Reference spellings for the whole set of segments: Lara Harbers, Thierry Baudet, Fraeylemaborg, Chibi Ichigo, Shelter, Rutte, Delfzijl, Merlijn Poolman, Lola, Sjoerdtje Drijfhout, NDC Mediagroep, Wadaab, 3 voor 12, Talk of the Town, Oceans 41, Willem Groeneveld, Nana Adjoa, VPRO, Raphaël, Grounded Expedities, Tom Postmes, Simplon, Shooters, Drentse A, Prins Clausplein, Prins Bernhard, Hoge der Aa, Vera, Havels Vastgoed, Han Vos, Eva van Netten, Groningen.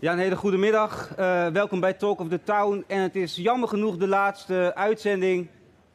Ja, een hele goede middag. Welkom bij Talk of the Town. En het is jammer genoeg de laatste uitzending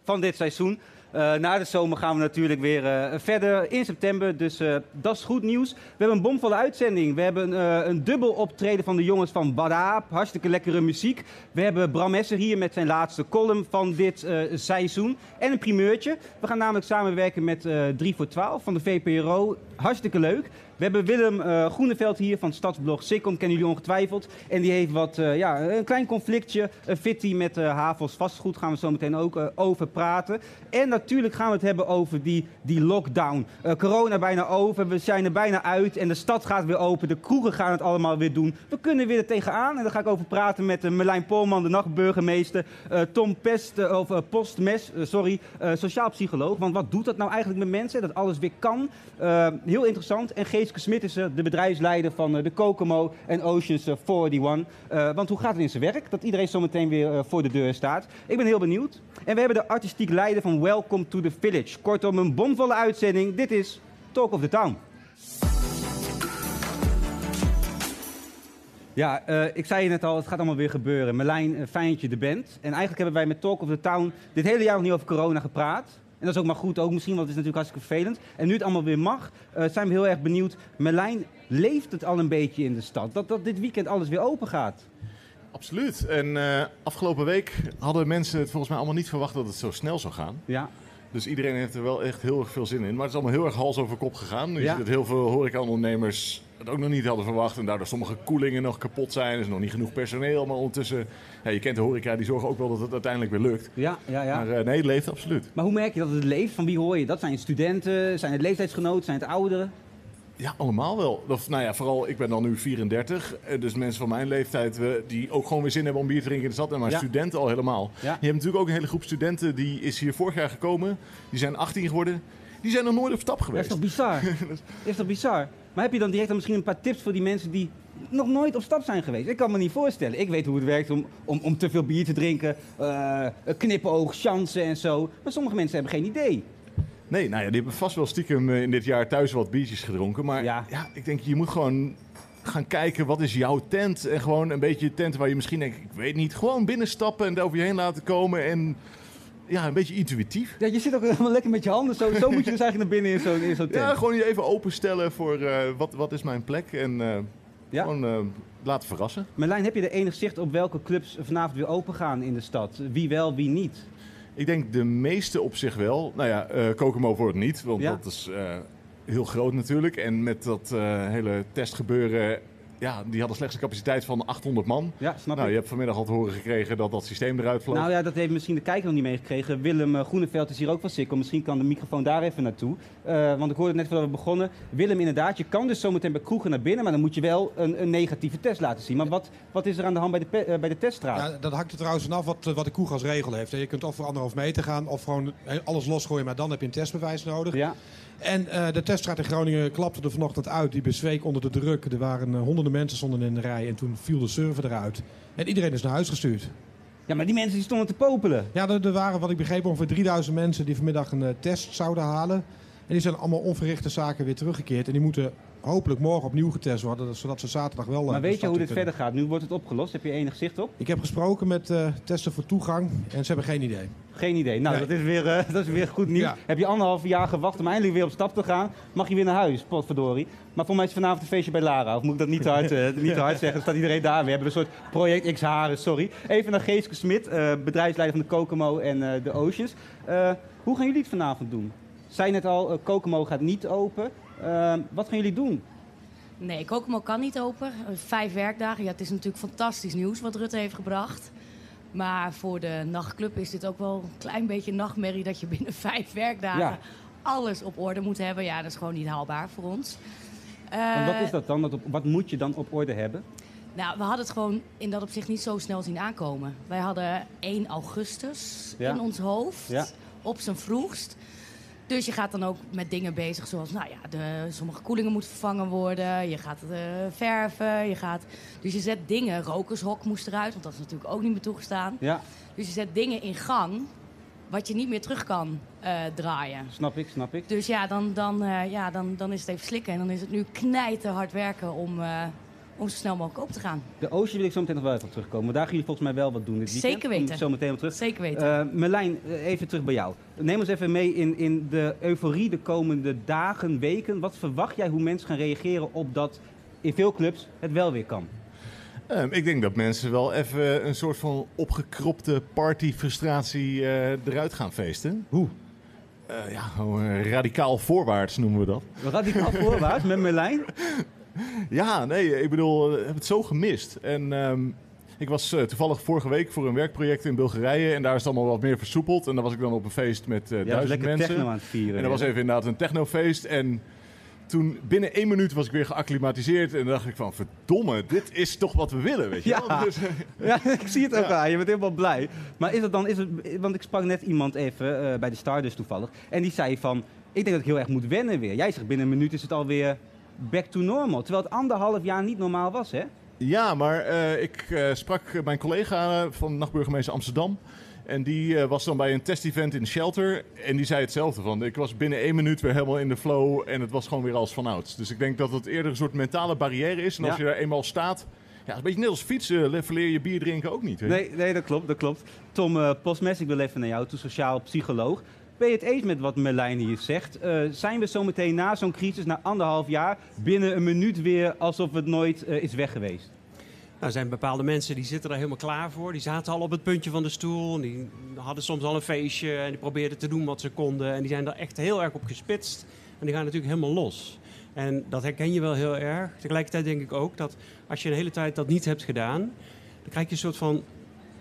van dit seizoen. Na de zomer gaan we natuurlijk weer verder in september, dus dat is goed nieuws. We hebben een bomvolle uitzending. We hebben een dubbel optreden van de jongens van Badaab, hartstikke lekkere muziek. We hebben Bram Esser hier met zijn laatste column van dit seizoen. En een primeurtje. We gaan namelijk samenwerken met 3 voor 12 van de VPRO. Hartstikke leuk. We hebben Willem Groeneveld hier van Stadsblog Sikkom, kennen jullie ongetwijfeld. En die heeft een klein conflictje, een fitty met Havels Vastgoed, gaan we zo meteen ook over praten. En natuurlijk gaan we het hebben over die lockdown. Corona bijna over, we zijn er bijna uit en de stad gaat weer open, de kroegen gaan het allemaal weer doen. We kunnen weer er tegenaan en daar ga ik over praten met Merlijn Poolman, de nachtburgemeester, Tom Postmes, sociaal psycholoog. Want wat doet dat nou eigenlijk met mensen, dat alles weer kan? Heel interessant. En Geeske Smit is de bedrijfsleider van de Kokomo en Oceans 41. Want hoe gaat het in zijn werk? Dat iedereen zometeen weer voor de deur staat. Ik ben heel benieuwd. En we hebben de artistiek leider van Welcome to the Village. Kortom, een bomvolle uitzending. Dit is Talk of the Town. Ja, ik zei je net al, het gaat allemaal weer gebeuren. Merlijn, fijn dat je er bent. En eigenlijk hebben wij met Talk of the Town dit hele jaar nog niet over corona gepraat. En dat is ook maar goed ook misschien, want het is natuurlijk hartstikke vervelend. En nu het allemaal weer mag, zijn we heel erg benieuwd. Merlijn, leeft het al een beetje in de stad? Dat dit weekend alles weer open gaat? Absoluut. En afgelopen week hadden mensen het volgens mij allemaal niet verwacht dat het zo snel zou gaan. Ja. Dus iedereen heeft er wel echt heel erg veel zin in. Maar het is allemaal heel erg hals over kop gegaan. Je ziet dat heel veel horecaondernemers het ook nog niet hadden verwacht. En daardoor sommige koelingen nog kapot zijn. Er is nog niet genoeg personeel. Maar ondertussen, ja, je kent de horeca, die zorgen ook wel dat het uiteindelijk weer lukt. Ja. Maar nee, het leeft absoluut. Maar hoe merk je dat het leeft? Van wie hoor je dat? Zijn het studenten? Zijn het leeftijdsgenoten? Zijn het ouderen? Ja, allemaal wel. Vooral, ik ben dan nu 34. Dus mensen van mijn leeftijd die ook gewoon weer zin hebben om bier te drinken in de stad. En maar studenten al helemaal. Ja. Je hebt natuurlijk ook een hele groep studenten. Die is hier vorig jaar gekomen. Die zijn 18 geworden. Die zijn nog nooit op stap geweest. Dat is toch bizar? Maar heb je dan direct dan misschien een paar tips voor die mensen die nog nooit op stap zijn geweest? Ik kan me niet voorstellen. Ik weet hoe het werkt om te veel bier te drinken. Knipoog, chansen en zo. Maar sommige mensen hebben geen idee. Nee, die hebben vast wel stiekem in dit jaar thuis wat biertjes gedronken. Maar ja, ik denk, je moet gewoon gaan kijken, wat is jouw tent? En gewoon een beetje je tent waar je misschien denkt, ik weet niet, gewoon binnenstappen en over je heen laten komen. En ja, een beetje intuïtief. Ja, je zit ook helemaal lekker met je handen. Zo moet je dus eigenlijk naar binnen in zo'n tent. Ja, gewoon je even openstellen voor wat is mijn plek. En gewoon laten verrassen. Merlijn, heb je er enig zicht op welke clubs vanavond weer open gaan in de stad? Wie wel, wie niet? Ik denk de meeste op zich wel. Kokomo wordt het niet, want dat is heel groot natuurlijk. En met dat hele testgebeuren, die hadden slechts een capaciteit van 800 man. Ja, snap ik. Je hebt vanmiddag al te horen gekregen dat systeem eruit vloog. Nou ja, dat heeft misschien de kijker nog niet meegekregen. Willem Groeneveld is hier ook van Sikkom. Misschien kan de microfoon daar even naartoe. Want ik hoorde net voordat we begonnen. Willem, inderdaad, je kan dus zometeen bij kroegen naar binnen, maar dan moet je wel een negatieve test laten zien. Maar wat is er aan de hand bij de teststraat? Ja, dat hangt er trouwens vanaf wat de kroeg als regel heeft. Je kunt of voor 1,5 meter gaan of gewoon alles losgooien, maar dan heb je een testbewijs nodig. Ja. En de teststraat in Groningen klapte er vanochtend uit. Die bezweek onder de druk. Er waren honderden mensen stonden in de rij. En toen viel de server eruit. En iedereen is naar huis gestuurd. Ja, maar die mensen die stonden te popelen. Ja, er waren, wat ik begreep, ongeveer 3000 mensen die vanmiddag een test zouden halen. En die zijn allemaal onverrichte zaken weer teruggekeerd. En die moeten hopelijk morgen opnieuw getest worden, zodat ze zaterdag wel... Maar weet je hoe dit verder gaat? Nu wordt het opgelost. Heb je enig zicht op? Ik heb gesproken met testen voor toegang en ze hebben geen idee. Geen idee. Nou, nee. Dat is weer goed nieuws. Ja. Heb je 1,5 jaar gewacht om eindelijk weer op stap te gaan, mag je weer naar huis, potverdorie. Maar voor mij is vanavond een feestje bij Lara. Of moet ik dat niet te hard zeggen? Dan staat iedereen daar weer. We hebben een soort project X-haren, sorry. Even naar Geeske Smit, bedrijfsleider van de Kokomo en de Oceans. Hoe gaan jullie het vanavond doen? Zei net al, Kokomo gaat niet open. Wat gaan jullie doen? Nee, Kokomo kan niet open. 5 werkdagen. Ja, het is natuurlijk fantastisch nieuws wat Rutte heeft gebracht. Maar voor de nachtclub is dit ook wel een klein beetje nachtmerrie dat je binnen 5 werkdagen alles op orde moeten hebben. Ja, dat is gewoon niet haalbaar voor ons. En wat is dat dan? Wat moet je dan op orde hebben? Nou, we hadden het gewoon in dat opzicht niet zo snel zien aankomen. Wij hadden 1 augustus in ons hoofd, op zijn vroegst. Dus je gaat dan ook met dingen bezig zoals, nou ja, sommige koelingen moeten vervangen worden. Je gaat verven, dus je zet dingen, rokershok moest eruit, want dat is natuurlijk ook niet meer toegestaan. Ja. Dus je zet dingen in gang wat je niet meer terug kan draaien. Snap ik. Dus ja, dan is het even slikken en dan is het nu knijten hard werken om zo snel mogelijk op te gaan. De Ocean wil ik zo meteen nog wel even op terugkomen. Maar daar gaan jullie volgens mij wel wat doen dit weekend. Zeker weten. Zo meteen op terug. Zeker weten. Merlijn, even terug bij jou. Neem ons even mee in de euforie de komende dagen, weken. Wat verwacht jij hoe mensen gaan reageren op dat in veel clubs het wel weer kan? Ik denk dat mensen wel even een soort van opgekropte partyfrustratie eruit gaan feesten. Hoe? Radicaal voorwaarts noemen we dat. Radicaal voorwaarts met Merlijn? Ja, nee, ik bedoel, ik heb het zo gemist. En ik was toevallig vorige week voor een werkproject in Bulgarije en daar is het allemaal wat meer versoepeld. En daar was ik dan op een feest met 1000 mensen. Techno aan het vieren. En dat was even inderdaad een technofeest. En toen, binnen 1 minuut was ik weer geacclimatiseerd en dan dacht ik van, verdomme, dit is toch wat we willen, weet je wel? Dus, ja, ik zie het ook aan, je bent helemaal blij. Maar is dat dan, want ik sprak net iemand even bij de Stardust toevallig en die zei van, ik denk dat ik heel erg moet wennen weer. Jij zegt, binnen een minuut is het alweer back to normal. Terwijl het 1,5 jaar niet normaal was, hè? Ja, maar ik sprak mijn collega van nachtburgemeester Amsterdam. En die was dan bij een testevent in Shelter. En die zei hetzelfde van, ik was binnen 1 minuut weer helemaal in de flow. En het was gewoon weer als vanouds. Dus ik denk dat het eerder een soort mentale barrière is. En als je daar eenmaal staat... Ja, een beetje net als fietsen, verleer je bier drinken ook niet. Hè? Nee, dat klopt. Tom Postmes, ik wil even naar jou toe, sociaal psycholoog. Ben je het eens met wat Merlijn hier zegt? Zijn we zo meteen na zo'n crisis, na 1,5 jaar... binnen een minuut weer alsof het nooit is weg geweest? Nou, er zijn bepaalde mensen die zitten daar helemaal klaar voor. Die zaten al op het puntje van de stoel. Die hadden soms al een feestje en die probeerden te doen wat ze konden. En die zijn daar echt heel erg op gespitst. En die gaan natuurlijk helemaal los. En dat herken je wel heel erg. Tegelijkertijd denk ik ook dat als je de hele tijd dat niet hebt gedaan... dan krijg je een soort van...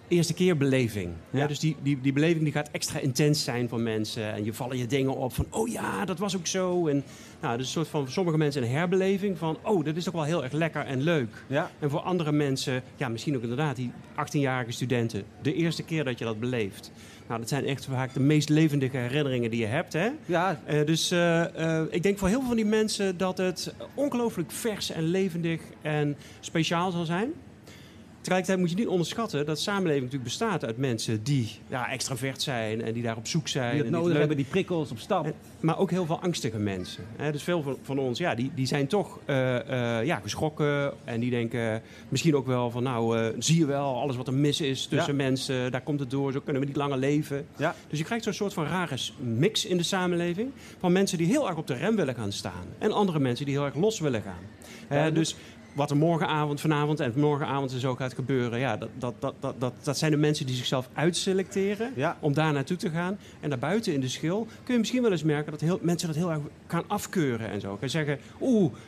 eerste keer beleving. Ja. Ja, dus die beleving die gaat extra intens zijn van mensen. En je vallen je dingen op van, oh ja, dat was ook zo. En nou, dus een soort van voor sommige mensen een herbeleving van, oh, dat is toch wel heel erg lekker en leuk. Ja. En voor andere mensen, ja, misschien ook inderdaad die 18-jarige studenten. De eerste keer dat je dat beleeft. Nou, dat zijn echt vaak de meest levendige herinneringen die je hebt, hè? Ja. Ik denk voor heel veel van die mensen dat het ongelooflijk vers en levendig en speciaal zal zijn. Tegelijkertijd moet je niet onderschatten dat samenleving natuurlijk bestaat uit mensen die extravert zijn en die daar op zoek zijn. Die het nodig hebben, die prikkels op stap. Maar ook heel veel angstige mensen. Hè? Dus veel van ons, die zijn toch geschrokken en die denken misschien ook wel van zie je wel alles wat er mis is tussen mensen, daar komt het door, zo kunnen we niet langer leven. Ja. Dus je krijgt zo'n soort van rare mix in de samenleving van mensen die heel erg op de rem willen gaan staan en andere mensen die heel erg los willen gaan. Dus wat er vanavond en morgenavond en zo gaat gebeuren... dat zijn de mensen die zichzelf uitselecteren om daar naartoe te gaan. En daarbuiten in de schil kun je misschien wel eens merken... dat mensen dat heel erg gaan afkeuren en zo. Gaan zeggen,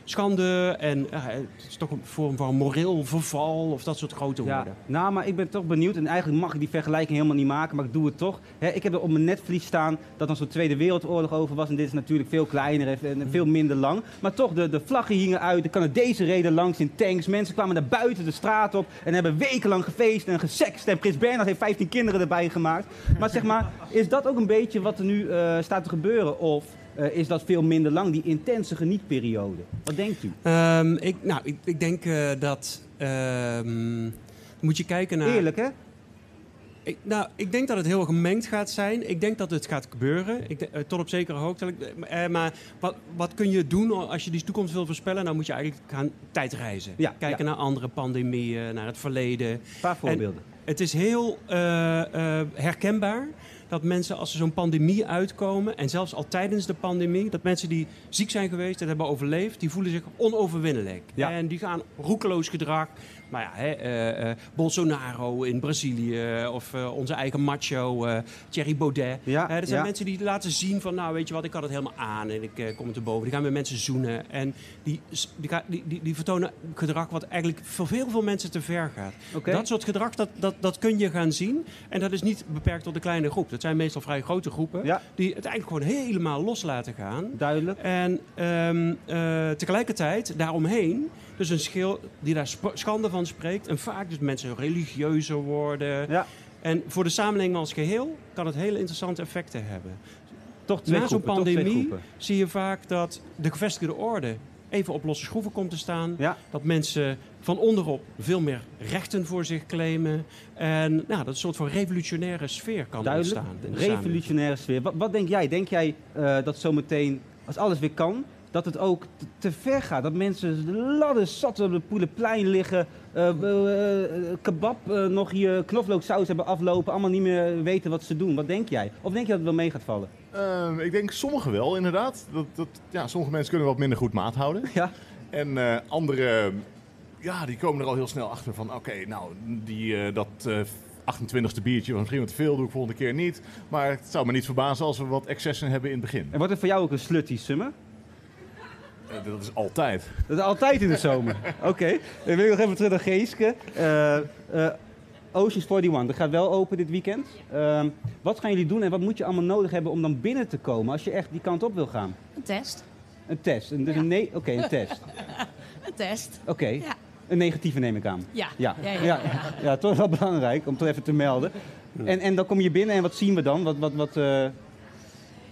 schande en het is toch een vorm van moreel verval... of dat soort grote woorden. Nou, maar ik ben toch benieuwd... en eigenlijk mag ik die vergelijking helemaal niet maken... maar ik doe het toch. Hè, ik heb er op mijn netvlies staan dat een soort Tweede Wereldoorlog over was... en dit is natuurlijk veel kleiner en veel minder lang. Maar toch, de vlaggen hingen uit, de Canadese reden langs... in tanks. Mensen kwamen daar buiten de straat op en hebben wekenlang gefeest en gesext. En Prins Bernhard heeft 15 kinderen erbij gemaakt. Maar zeg maar, is dat ook een beetje wat er nu staat te gebeuren? Of is dat veel minder lang, die intense genietperiode? Wat denkt u? Ik denk dat... moet je kijken naar... Eerlijk, hè? Ik denk dat het heel gemengd gaat zijn. Ik denk dat het gaat gebeuren. Tot op zekere hoogte. Maar wat kun je doen als je die toekomst wil voorspellen? Dan moet je eigenlijk gaan tijdreizen. Ja, kijken naar andere pandemieën, naar het verleden. Een paar voorbeelden. En het is heel herkenbaar dat mensen als ze zo'n pandemie uitkomen... en zelfs al tijdens de pandemie... dat mensen die ziek zijn geweest en hebben overleefd... die voelen zich onoverwinnelijk. Ja. En die gaan roekeloos gedrag... Maar Bolsonaro in Brazilië of onze eigen macho, Thierry Baudet. Dat zijn mensen die laten zien van, nou weet je wat, ik had het helemaal aan en ik kom te boven. Die gaan met mensen zoenen en die vertonen gedrag wat eigenlijk voor veel mensen te ver gaat. Okay. Dat soort gedrag, dat dat kun je gaan zien. En dat is niet beperkt tot een kleine groep. Dat zijn meestal vrij grote groepen. Ja. Die het eigenlijk gewoon helemaal los laten gaan. Duidelijk. En tegelijkertijd daaromheen. Dus een schil die daar schande van spreekt. En vaak dus mensen religieuzer worden. Ja. En voor de samenleving als geheel kan het hele interessante effecten hebben. Na zo'n pandemie zie je vaak dat de gevestigde orde even op losse schroeven komt te staan. Ja. Dat mensen van onderop veel meer rechten voor zich claimen. En dat een soort van revolutionaire sfeer kan ontstaan. Revolutionaire sfeer. Wat denk jij? Denk jij dat zometeen, als alles weer kan, dat het ook te ver gaat? Dat mensen ladden zat op het Poelenplein liggen, kebab nog hier knoflooksaus hebben aflopen, allemaal niet meer weten wat ze doen. Wat denk jij? Of denk je dat het wel mee gaat vallen? Ik denk sommigen wel, inderdaad. Sommige mensen kunnen wat minder goed maat houden. Ja. En anderen, die komen er al heel snel achter van, dat 28e biertje was misschien wat te veel, doe ik volgende keer niet. Maar het zou me niet verbazen als we wat excessen hebben in het begin. En wordt er voor jou ook een slutty summer? Dat is altijd. Dat is altijd in de zomer. Oké. Dan wil ik nog even terug naar Geeske. Oceans 41, dat gaat wel open dit weekend. Wat gaan jullie doen en wat moet je allemaal nodig hebben om dan binnen te komen als je echt die kant op wil gaan? Een test. Een test? Een test. Een test. Oké. Ja. Een negatieve neem ik aan. Ja, toch wel belangrijk om toch even te melden. En dan kom je binnen en wat zien we dan?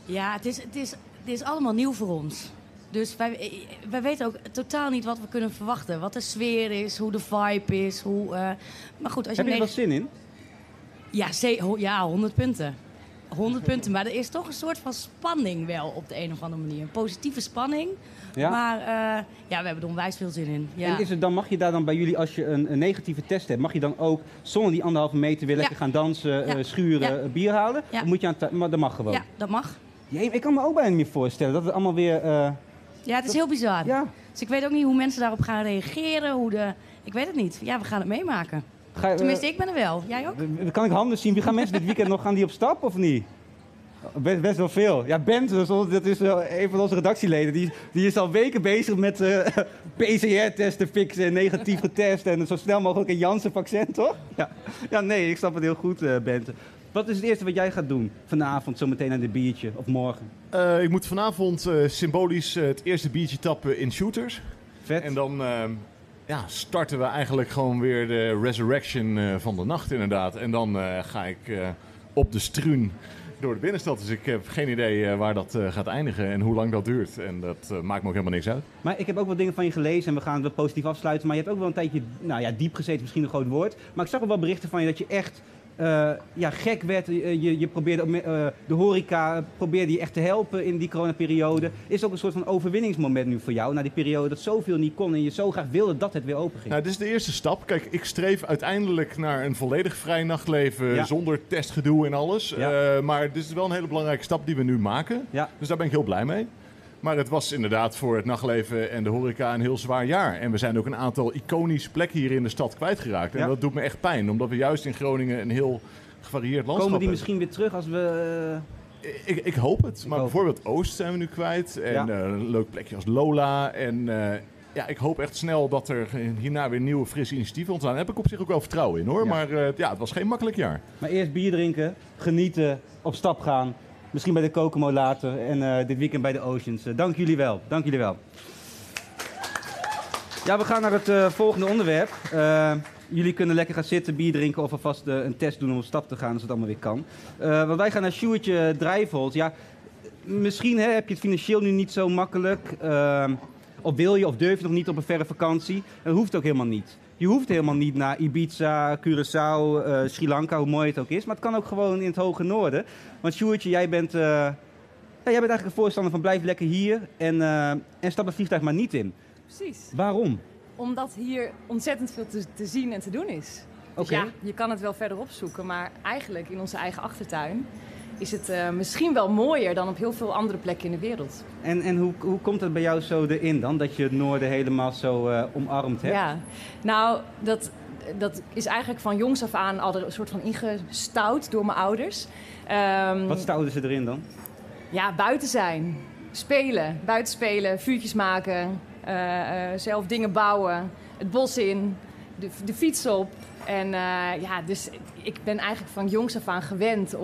Ja, het is allemaal nieuw voor ons. Dus wij weten ook totaal niet wat we kunnen verwachten. Wat de sfeer is, hoe de vibe is. Maar goed, als je heb je er wel zin in? Ja, 100 punten. 100 punten, maar er is toch een soort van spanning wel op de een of andere manier. Een positieve spanning, maar we hebben er onwijs veel zin in. Ja. En mag je daar dan bij jullie, als je een negatieve test hebt, mag je dan ook zonder die 1,5 meter weer lekker gaan dansen, schuren, bier halen? Ja. Of moet je maar dat mag gewoon? Ja, dat mag. Ja, ik kan me ook bijna niet voorstellen dat het allemaal weer... Ja, het is heel bizar. Ja. Dus ik weet ook niet hoe mensen daarop gaan reageren. Ik weet het niet. Ja, we gaan het meemaken. Tenminste, ik ben er wel. Jij ook? Kan ik handen zien? Wie gaan mensen dit weekend nog? Gaan die op stap of niet? Best wel veel. Ja, Bent, dat is een van onze redactieleden. Die is al weken bezig met PCR-testen fixen en negatieve testen. En zo snel mogelijk een Janssen-vaccin, toch? Ja, nee, ik snap het heel goed, Bent. Wat is het eerste wat jij gaat doen vanavond, zometeen aan dit biertje, of morgen? Ik moet vanavond symbolisch het eerste biertje tappen in Shooters. Vet. En dan starten we eigenlijk gewoon weer de resurrection van de nacht, inderdaad. En dan ga ik op de struun door de binnenstad. Dus ik heb geen idee waar dat gaat eindigen en hoe lang dat duurt. En dat maakt me ook helemaal niks uit. Maar ik heb ook wat dingen van je gelezen en we gaan het positief afsluiten. Maar je hebt ook wel een tijdje diep gezeten, misschien een groot woord. Maar ik zag ook wel berichten van je dat je echt... gek werd. Je probeerde de horeca probeerde je echt te helpen in die coronaperiode. Is ook een soort van overwinningsmoment nu voor jou, na die periode dat zoveel niet kon en je zo graag wilde dat het weer open ging? Nou, dit is de eerste stap. Kijk, ik streef uiteindelijk naar een volledig vrij nachtleven zonder testgedoe en alles. Ja. Maar dit is wel een hele belangrijke stap die we nu maken. Ja. Dus daar ben ik heel blij mee. Maar het was inderdaad voor het nachtleven en de horeca een heel zwaar jaar. En we zijn ook een aantal iconische plekken hier in de stad kwijtgeraakt. En dat doet me echt pijn, omdat we juist in Groningen een heel gevarieerd landschap hebben. Komen die misschien weer terug als we... Ik hoop het. Maar bijvoorbeeld Oost zijn we nu kwijt. En een leuk plekje als Lola. En ik hoop echt snel dat er hierna weer nieuwe, frisse initiatieven ontstaan. Daar heb ik op zich ook wel vertrouwen in, hoor. Ja. Maar het was geen makkelijk jaar. Maar eerst bier drinken, genieten, op stap gaan... Misschien bij de Kokomo later en dit weekend bij de Oceans. Dank jullie wel. Dank jullie wel. Ja, we gaan naar het volgende onderwerp. Jullie kunnen lekker gaan zitten, bier drinken of alvast een test doen om op stap te gaan als het allemaal weer kan. Want wij gaan naar Sjoerdtje Drijfhout. Ja, misschien heb je het financieel nu niet zo makkelijk. Of wil je of durf je nog niet op een verre vakantie. Dat hoeft ook helemaal niet. Je hoeft helemaal niet naar Ibiza, Curaçao, Sri Lanka, hoe mooi het ook is. Maar het kan ook gewoon in het hoge noorden. Want Sjoerdtje, jij bent eigenlijk een voorstander van blijf lekker hier en stap het vliegtuig maar niet in. Precies. Waarom? Omdat hier ontzettend veel te zien en te doen is. Okay. Dus je kan het wel verder opzoeken, maar eigenlijk in onze eigen achtertuin is het misschien wel mooier dan op heel veel andere plekken in de wereld. En hoe komt het bij jou zo erin dan, dat je het noorden helemaal zo omarmd hebt? Ja, nou, dat is eigenlijk van jongs af aan al een soort van ingestouwd door mijn ouders. Wat stouwden ze erin dan? Ja, buiten zijn. Spelen. Buiten spelen, vuurtjes maken, zelf dingen bouwen, het bos in... de fiets op. En dus ik ben eigenlijk van jongs af aan gewend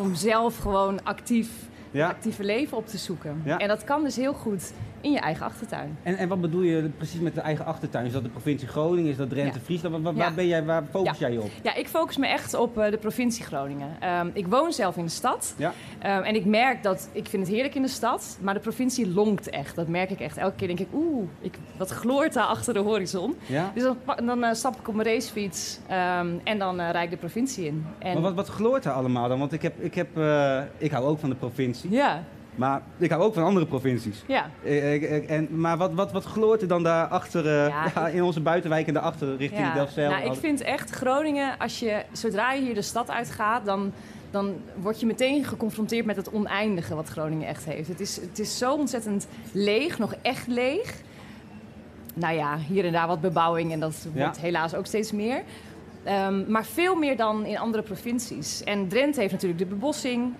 om zelf gewoon actieve leven op te zoeken. Ja. En dat kan dus heel goed in je eigen achtertuin. En wat bedoel je precies met de eigen achtertuin? Is dat de provincie Groningen? Is dat Drenthe, Friesland? Waar focus jij je op? Ja, ik focus me echt op de provincie Groningen. Ik woon zelf in de stad. Ja. En ik merk dat, ik vind het heerlijk in de stad, maar de provincie lonkt echt. Dat merk ik echt. Elke keer denk ik, wat gloort daar achter de horizon. Ja. Dus dan stap ik op mijn racefiets en dan rijd ik de provincie in. En maar wat gloort daar allemaal dan? Want ik hou ook van de provincie. Ja. Maar ik hou ook van andere provincies. Ja. Maar wat gloort er dan daarachter in onze buitenwijken daarachter richting Delfzijl? Nou, ik vind echt Groningen, zodra je hier de stad uitgaat, dan word je meteen geconfronteerd met het oneindige wat Groningen echt heeft. Het is zo ontzettend leeg, nog echt leeg. Nou ja, hier en daar wat bebouwing en dat wordt helaas ook steeds meer. Maar veel meer dan in andere provincies. En Drenthe heeft natuurlijk de bebossing.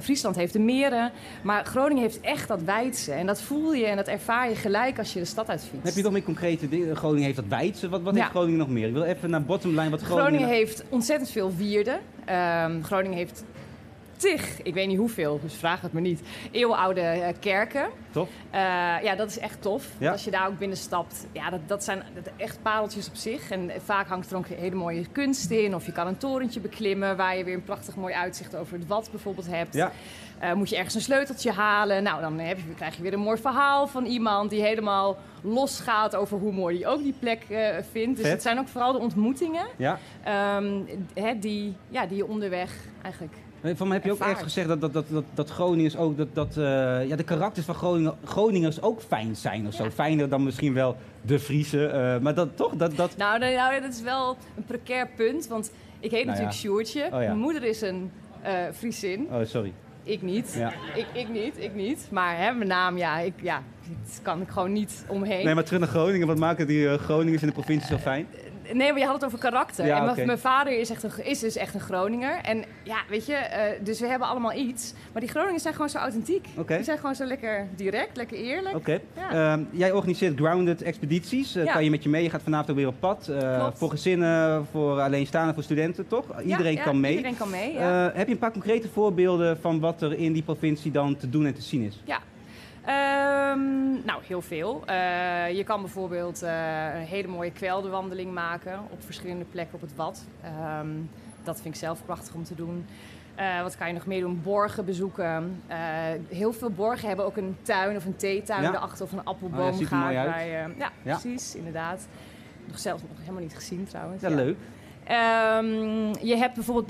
Friesland heeft de meren. Maar Groningen heeft echt dat weidse. En dat voel je en dat ervaar je gelijk als je de stad uitfietst. Heb je nog meer concrete dingen? Groningen heeft dat weidse. Wat heeft Groningen nog meer? Ik wil even naar bottomline wat Groningen heeft ontzettend veel wierden. Groningen heeft ik weet niet hoeveel, dus vraag het me niet. Eeuwenoude kerken. Tof. Dat is echt tof. Ja. Als je daar ook binnen stapt, dat zijn echt pareltjes op zich. En vaak hangt er ook hele mooie kunst in. Of je kan een torentje beklimmen waar je weer een prachtig mooi uitzicht over het Wad bijvoorbeeld hebt. Ja. Moet je ergens een sleuteltje halen. Nou, dan krijg je weer een mooi verhaal van iemand die helemaal losgaat over hoe mooi die ook die plek vindt. Dus het zijn ook vooral de ontmoetingen die je onderweg eigenlijk... Van mij heb je ook ergens gezegd dat Groningers ook de karakters van Groningers ook fijn zijn of zo. Fijner dan misschien wel de Friese, maar dat toch dat. Nou, dat is wel een precair punt, want ik heet natuurlijk Sjoerdtje. Oh, ja. Mijn moeder is een Friesin. Oh, sorry. Ik niet. Ja. Ik niet. Maar mijn naam, dat kan ik gewoon niet omheen. Nee, maar terug naar Groningen. Wat maken die Groningers in de provincie zo fijn? Nee, maar je had het over karakter. Ja, en mijn vader is dus echt een Groninger. En weet je, dus we hebben allemaal iets. Maar die Groningers zijn gewoon zo authentiek. Okay. Die zijn gewoon zo lekker direct, lekker eerlijk. Okay. Ja. Jij organiseert Grounded Expedities. Kan je met je mee? Je gaat vanavond ook weer op pad. Voor gezinnen, voor alleenstaanden, voor studenten, toch? Iedereen kan mee. Ja. Heb je een paar concrete voorbeelden van wat er in die provincie dan te doen en te zien is? Ja. Heel veel. Je kan bijvoorbeeld een hele mooie kwelderwandeling maken op verschillende plekken op het Wad. Dat vind ik zelf prachtig om te doen. Wat kan je nog meer doen? Borgen bezoeken. Heel veel borgen hebben ook een tuin of een theetuin erachter of een appelboomgaard. Ziet er mooi uit. Precies, inderdaad. Nog helemaal niet gezien trouwens. Ja. Leuk. Je hebt bijvoorbeeld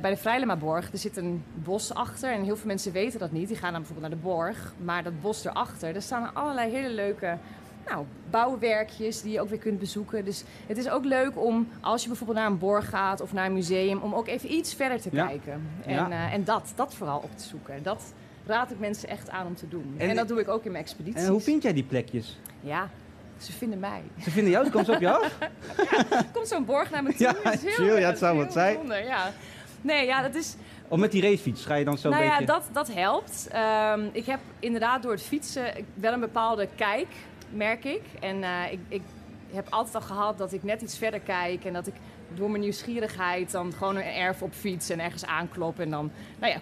bij de Fraeylemaborg, er zit een bos achter en heel veel mensen weten dat niet. Die gaan dan bijvoorbeeld naar de borg, maar dat bos erachter, daar staan allerlei hele leuke bouwwerkjes die je ook weer kunt bezoeken. Dus het is ook leuk om, als je bijvoorbeeld naar een borg gaat of naar een museum, om ook even iets verder te kijken en dat vooral op te zoeken. Dat raad ik mensen echt aan om te doen. En dat doe ik ook in mijn expedities. En hoe vind jij die plekjes? Ja. Ze vinden mij. Ze vinden jou? Komt ze op jou? Er komt zo'n borg naar me toe. Ja, dat is heel, het zou wat zijn. Nee, dat is... Of met die racefiets ga je dan zo'n beetje... dat helpt. Ik heb inderdaad door het fietsen wel een bepaalde kijk, merk ik. En ik heb altijd al gehad dat ik net iets verder kijk en dat ik door mijn nieuwsgierigheid dan gewoon een erf op fiets en ergens aankloppen. En dan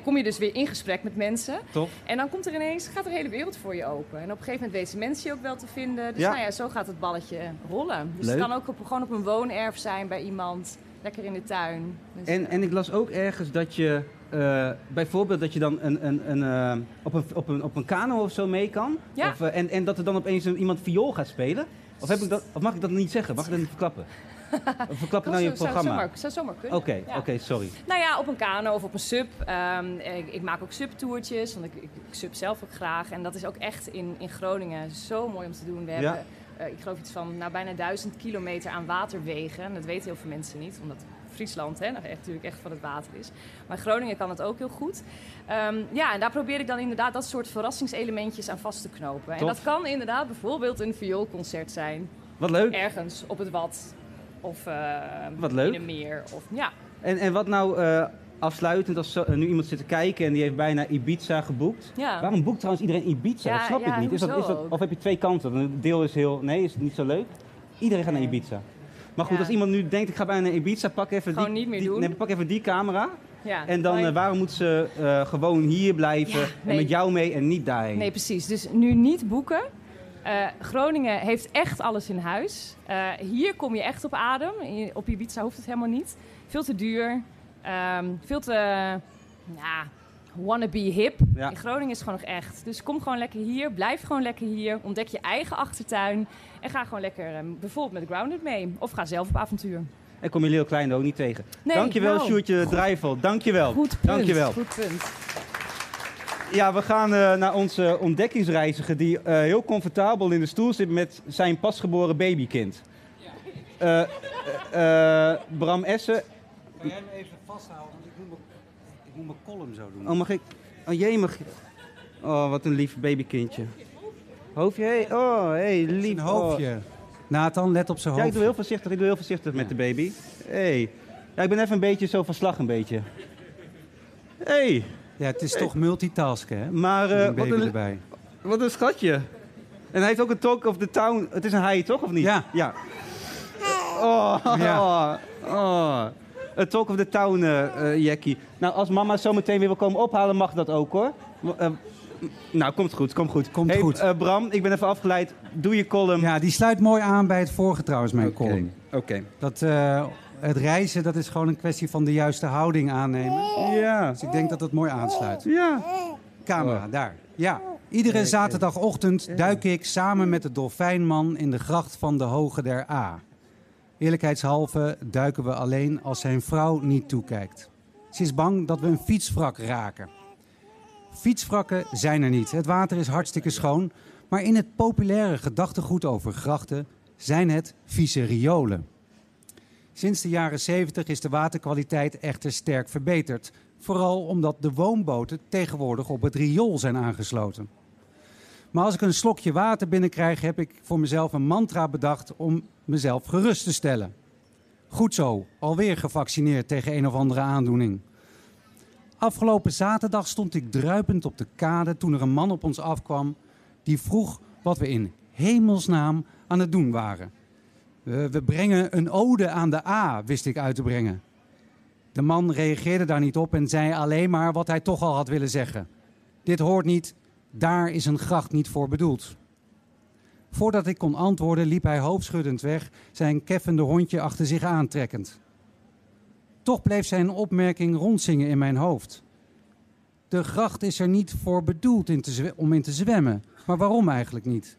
kom je dus weer in gesprek met mensen. Tof. En dan komt er ineens, gaat de hele wereld voor je open. En op een gegeven moment weten mensen je ook wel te vinden. Dus zo gaat het balletje rollen. Dus het kan ook gewoon op een woonerf zijn bij iemand. Lekker in de tuin. Dus en ik las ook ergens dat je bijvoorbeeld dat je dan op een kano of zo mee kan. Ja. Of, en dat er dan opeens iemand viool gaat spelen. Of mag ik dat niet zeggen? Mag ik dat niet verklappen? Of verklappen nou je programma? Zou zomaar kunnen. Oké, sorry. Op een kano of op een sub. Ik maak ook subtoertjes, want ik sub zelf ook graag. En dat is ook echt in Groningen zo mooi om te doen. We hebben, ik geloof iets van bijna 1000 kilometer aan waterwegen. En dat weten heel veel mensen niet, omdat Friesland natuurlijk echt van het water is. Maar Groningen kan het ook heel goed. En daar probeer ik dan inderdaad dat soort verrassingselementjes aan vast te knopen. Tof. En dat kan inderdaad bijvoorbeeld een vioolconcert zijn. Wat leuk. Ergens op het Wad. Of wat leuk. In een meer. Of, ja. En wat nou afsluitend, als nu iemand zit te kijken en die heeft bijna Ibiza geboekt. Ja. Waarom boekt trouwens iedereen Ibiza? Dat snap ik niet. Of heb je twee kanten? Een deel is heel... Nee, is het niet zo leuk? Iedereen gaat naar Ibiza. Maar goed, ja, als iemand nu denkt, ik ga bijna naar Ibiza, pak even die camera. Ja, en dan, waarom moet ze gewoon hier blijven, ja, nee, en met jou mee en niet daarheen? Nee, precies. Dus nu niet boeken. Groningen heeft echt alles in huis. Hier kom je echt op adem. Op Ibiza hoeft het helemaal niet. Veel te duur. Veel te... wannabe hip. Ja. In Groningen is het gewoon nog echt. Dus kom gewoon lekker hier. Blijf gewoon lekker hier. Ontdek je eigen achtertuin. En ga gewoon lekker bijvoorbeeld met Grounded mee. Of ga zelf op avontuur. En kom je Leeuw Kleine ook niet tegen. Nee, dankjewel, Sjoerdtje Drijfhout. Dankjewel. Goed punt. Dankjewel. Goed punt. Ja, we gaan naar onze ontdekkingsreiziger die heel comfortabel in de stoel zit met zijn pasgeboren babykind. Ja. Bram Esser. Kan jij hem even vasthouden? Want ik moet mijn column zo doen. Oh, mag ik? Oh, jee, mag ik? Oh, wat een lief babykindje. Hoofdje, hé. Hey. Oh, hé, hey, lief. Een hoofdje. Oh. Nathan, let op zijn hoofd. Ja, ik doe heel voorzichtig met de baby. Hey. Ja, ik ben even een beetje zo van slag, een beetje. Hey. Ja, het is toch multitasken, hè? Maar wat een schatje. En hij heeft ook een Talk of the Town. Het is een hij, toch, of niet? Ja. Ja. Een Talk of the Town, Jackie. Nou, als mama zo meteen weer wil komen ophalen, mag dat ook, hoor. Nou, komt goed. Komt goed. Bram, ik ben even afgeleid. Doe je column. Ja, die sluit mooi aan bij het vorige trouwens, mijn column. Oké. Dat het reizen, dat is gewoon een kwestie van de juiste houding aannemen. Ja. Dus ik denk dat dat mooi aansluit. Ja. Camera, daar. Ja. Iedere zaterdagochtend duik ik samen met de dolfijnman in de gracht van de Hoge der Aa. Eerlijkheidshalve duiken we alleen als zijn vrouw niet toekijkt. Ze is bang dat we een fietswrak raken. Fietswrakken zijn er niet. Het water is hartstikke schoon. Maar in het populaire gedachtegoed over grachten zijn het vieze riolen. Sinds de jaren 70 is de waterkwaliteit echter sterk verbeterd. Vooral omdat de woonboten tegenwoordig op het riool zijn aangesloten. Maar als ik een slokje water binnenkrijg, heb ik voor mezelf een mantra bedacht om mezelf gerust te stellen. Goed zo, alweer gevaccineerd tegen een of andere aandoening. Afgelopen zaterdag stond ik druipend op de kade toen er een man op ons afkwam die vroeg wat we in hemelsnaam aan het doen waren. We brengen een ode aan de A, wist ik uit te brengen. De man reageerde daar niet op en zei alleen maar wat hij toch al had willen zeggen. Dit hoort niet, daar is een gracht niet voor bedoeld. Voordat ik kon antwoorden liep hij hoofdschuddend weg, zijn keffende hondje achter zich aantrekkend. Toch bleef zijn opmerking rondzingen in mijn hoofd. De gracht is er niet voor bedoeld om in te zwemmen. Maar waarom eigenlijk niet?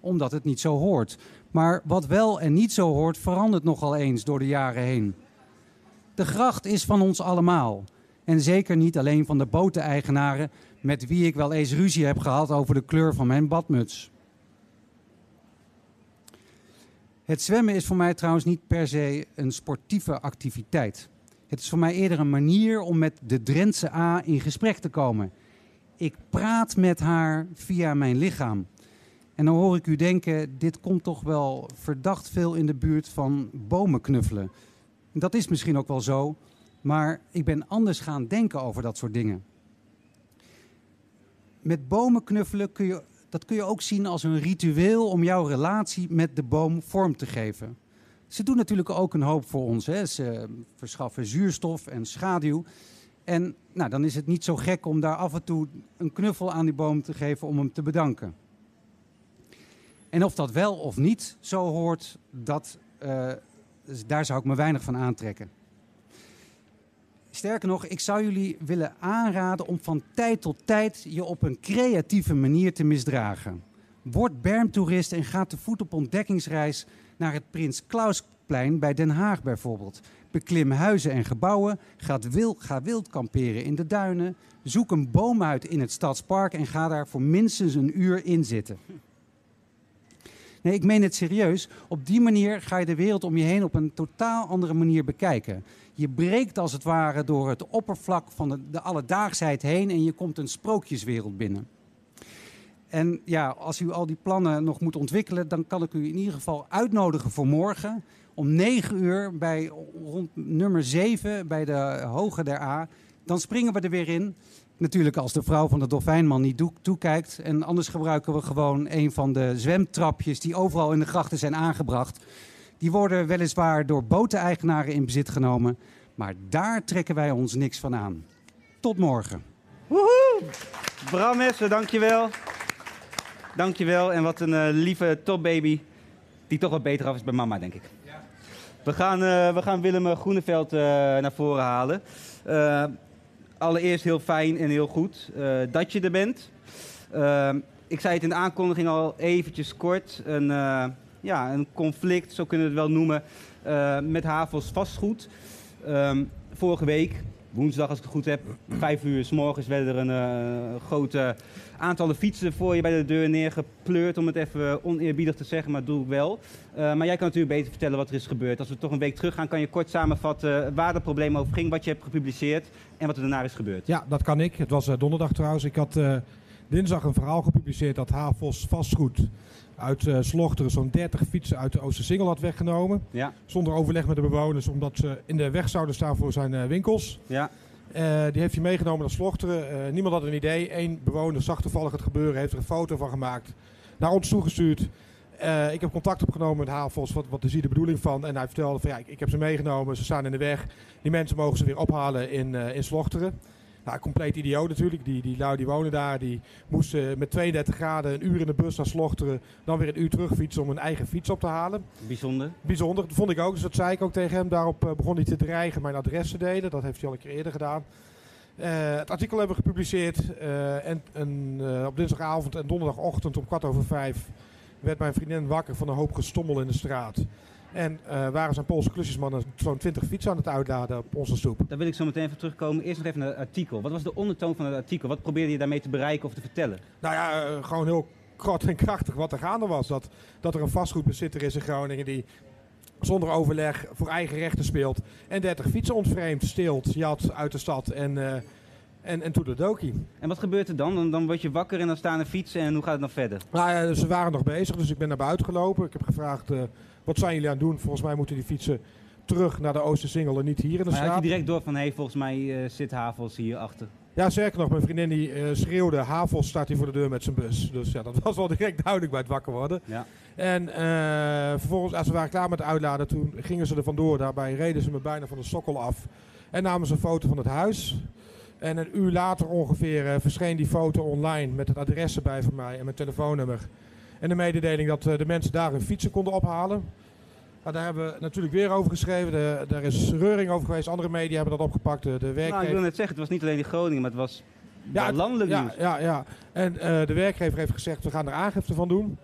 Omdat het niet zo hoort. Maar wat wel en niet zo hoort verandert nogal eens door de jaren heen. De gracht is van ons allemaal. En zeker niet alleen van de boteneigenaren met wie ik wel eens ruzie heb gehad over de kleur van mijn badmuts. Het zwemmen is voor mij trouwens niet per se een sportieve activiteit. Het is voor mij eerder een manier om met de Drentse A in gesprek te komen. Ik praat met haar via mijn lichaam. En dan hoor ik u denken, dit komt toch wel verdacht veel in de buurt van bomen knuffelen. Dat is misschien ook wel zo, maar ik ben anders gaan denken over dat soort dingen. Met bomen knuffelen kun je ook zien als een ritueel om jouw relatie met de boom vorm te geven. Ze doen natuurlijk ook een hoop voor ons. Hè? Ze verschaffen zuurstof en schaduw. En nou, dan is het niet zo gek om daar af en toe een knuffel aan die boom te geven om hem te bedanken. En of dat wel of niet zo hoort, daar zou ik me weinig van aantrekken. Sterker nog, ik zou jullie willen aanraden om van tijd tot tijd je op een creatieve manier te misdragen. Word bermtoerist en ga te voet op ontdekkingsreis naar het Prins Clausplein bij Den Haag bijvoorbeeld. Beklim huizen en gebouwen, ga wild kamperen in de duinen, zoek een boom uit in het stadspark en ga daar voor minstens een uur in zitten. Nee, ik meen het serieus. Op die manier ga je de wereld om je heen op een totaal andere manier bekijken. Je breekt als het ware door het oppervlak van de alledaagsheid heen en je komt een sprookjeswereld binnen. En ja, als u al die plannen nog moet ontwikkelen, dan kan ik u in ieder geval uitnodigen voor morgen om 9 uur rond nummer 7 bij de Hoge der A. Dan springen we er weer in. natuurlijk als de vrouw van de dolfijnman niet toekijkt. En anders gebruiken we gewoon een van de zwemtrapjes die overal in de grachten zijn aangebracht. Die worden weliswaar door boteneigenaren in bezit genomen. Maar daar trekken wij ons niks van aan. Tot morgen. Woehoe! Bram Esser, dankjewel. Dankjewel. En wat een lieve topbaby. Die toch wat beter af is bij mama, denk ik. Ja. We gaan Willem Groeneveld naar voren halen. Allereerst heel fijn en heel goed dat je er bent. Ik zei het in de aankondiging al eventjes kort. Een conflict, zo kunnen we het wel noemen, met Havels Vastgoed. Vorige week, woensdag als ik het goed heb, 5 uur 's morgens werden er een grote aantallen fietsen voor je bij de deur neergepleurd. Om het even oneerbiedig te zeggen, maar dat doe ik wel. Maar jij kan natuurlijk beter vertellen wat er is gebeurd. Als we toch een week terug gaan, kan je kort samenvatten waar het probleem over ging, wat je hebt gepubliceerd en wat er daarna is gebeurd. Ja, dat kan ik. Het was donderdag trouwens. Ik had dinsdag een verhaal gepubliceerd dat Havels Vastgoed uit Slochteren zo'n 30 fietsen uit de Oostersingel had weggenomen. Ja. Zonder overleg met de bewoners, omdat ze in de weg zouden staan voor zijn winkels. Ja. Die heeft hij meegenomen naar Slochteren. Niemand had een idee. Eén bewoner zag toevallig het gebeuren, heeft er een foto van gemaakt, naar ons toegestuurd. Ik heb contact opgenomen met Havels, wat is hier de bedoeling van? En hij vertelde van ja, ik heb ze meegenomen, ze staan in de weg. Die mensen mogen ze weer ophalen in Slochteren. Nou, compleet idioot natuurlijk. Die lui die wonen daar, die moesten met 32 graden 1 uur in de bus naar Slochteren, dan weer 1 uur terugfietsen om hun eigen fiets op te halen. Bijzonder. Bijzonder, dat vond ik ook. Dus dat zei ik ook tegen hem. Daarop begon hij te dreigen mijn adres te delen. Dat heeft hij al een keer eerder gedaan. Het artikel hebben we gepubliceerd. En op dinsdagavond en donderdagochtend om 17:15 werd mijn vriendin wakker van een hoop gestommel in de straat. En waren zijn Poolse klusjesmannen zo'n 20 fietsen aan het uitladen op onze stoep. Daar wil ik zo meteen even terugkomen. Eerst nog even naar het artikel. Wat was de ondertoon van het artikel? Wat probeerde je daarmee te bereiken of te vertellen? Nou ja, gewoon heel kort en krachtig wat er gaande was. Dat er een vastgoedbezitter is in Groningen die zonder overleg voor eigen rechten speelt. En 30 fietsen ontvreemd, steelt, jat uit de stad en toedeledokie. En wat gebeurt er dan? Dan word je wakker en dan staan er fietsen en hoe gaat het dan verder? Nou ja, ze waren nog bezig, dus ik ben naar buiten gelopen. Ik heb gevraagd, wat zijn jullie aan het doen? Volgens mij moeten die fietsen terug naar de Oostersingel en niet hier in de straat. Maar had je direct door van, volgens mij zit Havels hier achter. Ja, zeker nog. Mijn vriendin die schreeuwde, Havels staat hier voor de deur met zijn bus. Dus ja, dat was wel direct duidelijk bij het wakker worden. Ja. En vervolgens, als ze waren klaar met het uitladen, toen gingen ze er vandoor. Daarbij reden ze me bijna van de sokkel af en namen ze een foto van het huis. En 1 uur later ongeveer verscheen die foto online met het adres erbij van mij en mijn telefoonnummer. En de mededeling dat de mensen daar hun fietsen konden ophalen. Nou, daar hebben we natuurlijk weer over geschreven. Daar is reuring over geweest. Andere media hebben dat opgepakt. Nou, ik wil net zeggen, het was niet alleen in Groningen, maar het was landelijk nieuws. Ja. En de werkgever heeft gezegd, we gaan er aangifte van doen.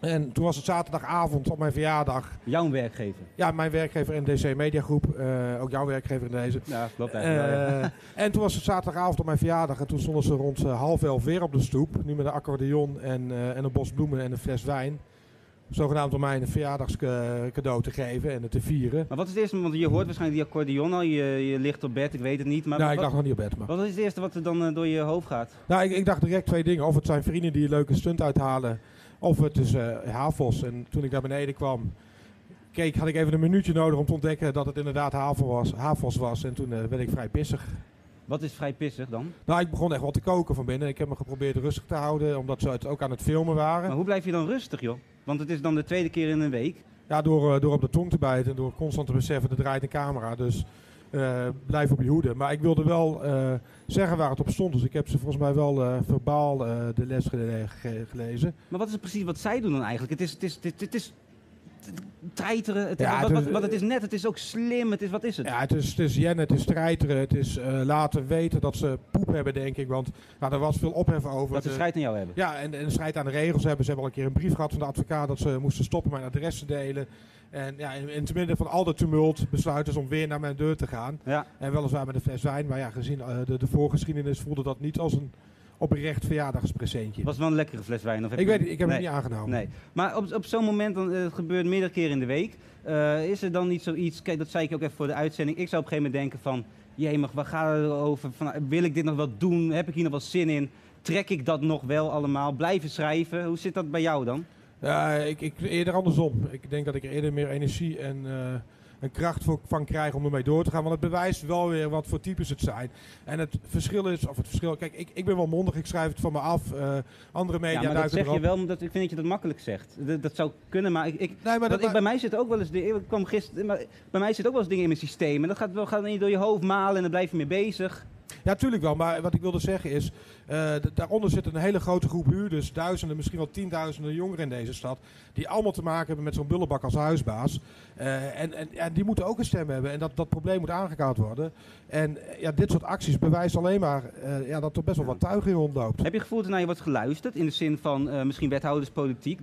En toen was het zaterdagavond op mijn verjaardag. Jouw werkgever? Ja, mijn werkgever NDC Mediagroep. Ook jouw werkgever in deze. Ja, klopt eigenlijk. En toen was het zaterdagavond op mijn verjaardag. En toen stonden ze rond 22:30 weer op de stoep. Nu met een accordeon en een bos bloemen en een fles wijn. Zogenaamd om mij een verjaardagscadeau te geven en het te vieren. Maar wat is het eerste, want je hoort waarschijnlijk die accordeon al, je ligt op bed, ik weet het niet. Maar ik lag nog niet op bed. Maar. Wat is het eerste wat er dan door je hoofd gaat? Nou, ik dacht direct 2 dingen. Of het zijn vrienden die een leuke stunt uithalen, of het is Havels. En toen ik naar beneden kwam, had ik even een minuutje nodig om te ontdekken dat het inderdaad Havels was. En toen werd ik vrij pissig. Wat is vrij pissig dan? Nou, ik begon echt wat te koken van binnen. Ik heb me geprobeerd rustig te houden, omdat ze het ook aan het filmen waren. Maar hoe blijf je dan rustig, joh? Want het is dan de 2e keer in een week. Ja, door op de tong te bijten en door constant te beseffen, er draait een camera. Dus blijf op je hoede. Maar ik wilde wel zeggen waar het op stond. Dus ik heb ze volgens mij wel verbaal de les gelezen. Maar wat is het precies wat zij doen dan eigenlijk? Het is treiteren. Het is ook slim. Wat is het? Ja, het is jennen, het is treiteren. Het is laten weten dat ze poep hebben, denk ik. Want er was veel ophef over. Dat ze schijt aan jou hebben. Ja, en schijt aan de regels hebben. Ze hebben al een keer een brief gehad van de advocaat dat ze moesten stoppen mijn adres te delen. En ja, in het midden van al dat tumult besluiten ze om weer naar mijn deur te gaan. Ja. En weliswaar met een fles wijn. Maar ja, gezien de voorgeschiedenis voelde dat niet als een oprecht verjaardagspresentje. Was wel een lekkere fles wijn? Of ik heb het niet aangenomen. Nee. Maar op zo'n moment, het gebeurt meerdere keren in de week. Is er dan niet zoiets, kijk, dat zei ik ook even voor de uitzending. Ik zou op een gegeven moment denken van, jemig, waar gaat het over? Wil ik dit nog wel doen? Heb ik hier nog wel zin in? Trek ik dat nog wel allemaal? Blijven schrijven? Hoe zit dat bij jou dan? Ja, ik eerder andersom. Ik denk dat ik eerder meer energie en een kracht van krijgen om ermee door te gaan. Want het bewijst wel weer wat voor types het zijn. En het verschil is, of het verschil... Kijk, ik ben wel mondig, ik schrijf het van me af. Andere media duiken erop. Ja, maar dat zeg je wel, omdat ik vind dat je dat makkelijk zegt. Dat zou kunnen, maar... Bij mij zit ook wel eens... bij mij zit ook wel eens dingen in mijn systeem. En dat gaat niet door je hoofd malen en dan blijf je mee bezig. Ja, natuurlijk wel. Maar wat ik wilde zeggen is... daaronder zit een hele grote groep huurders. Duizenden, misschien wel 10.000 jongeren in deze stad. Die allemaal te maken hebben met zo'n bullebak als huisbaas. En die moeten ook een stem hebben. En dat probleem moet aangekaart worden. En ja, dit soort acties bewijst alleen maar dat er best wel wat tuig in rondloopt. Heb je gevoeld dat naar je wordt geluisterd? In de zin van misschien wethouderspolitiek?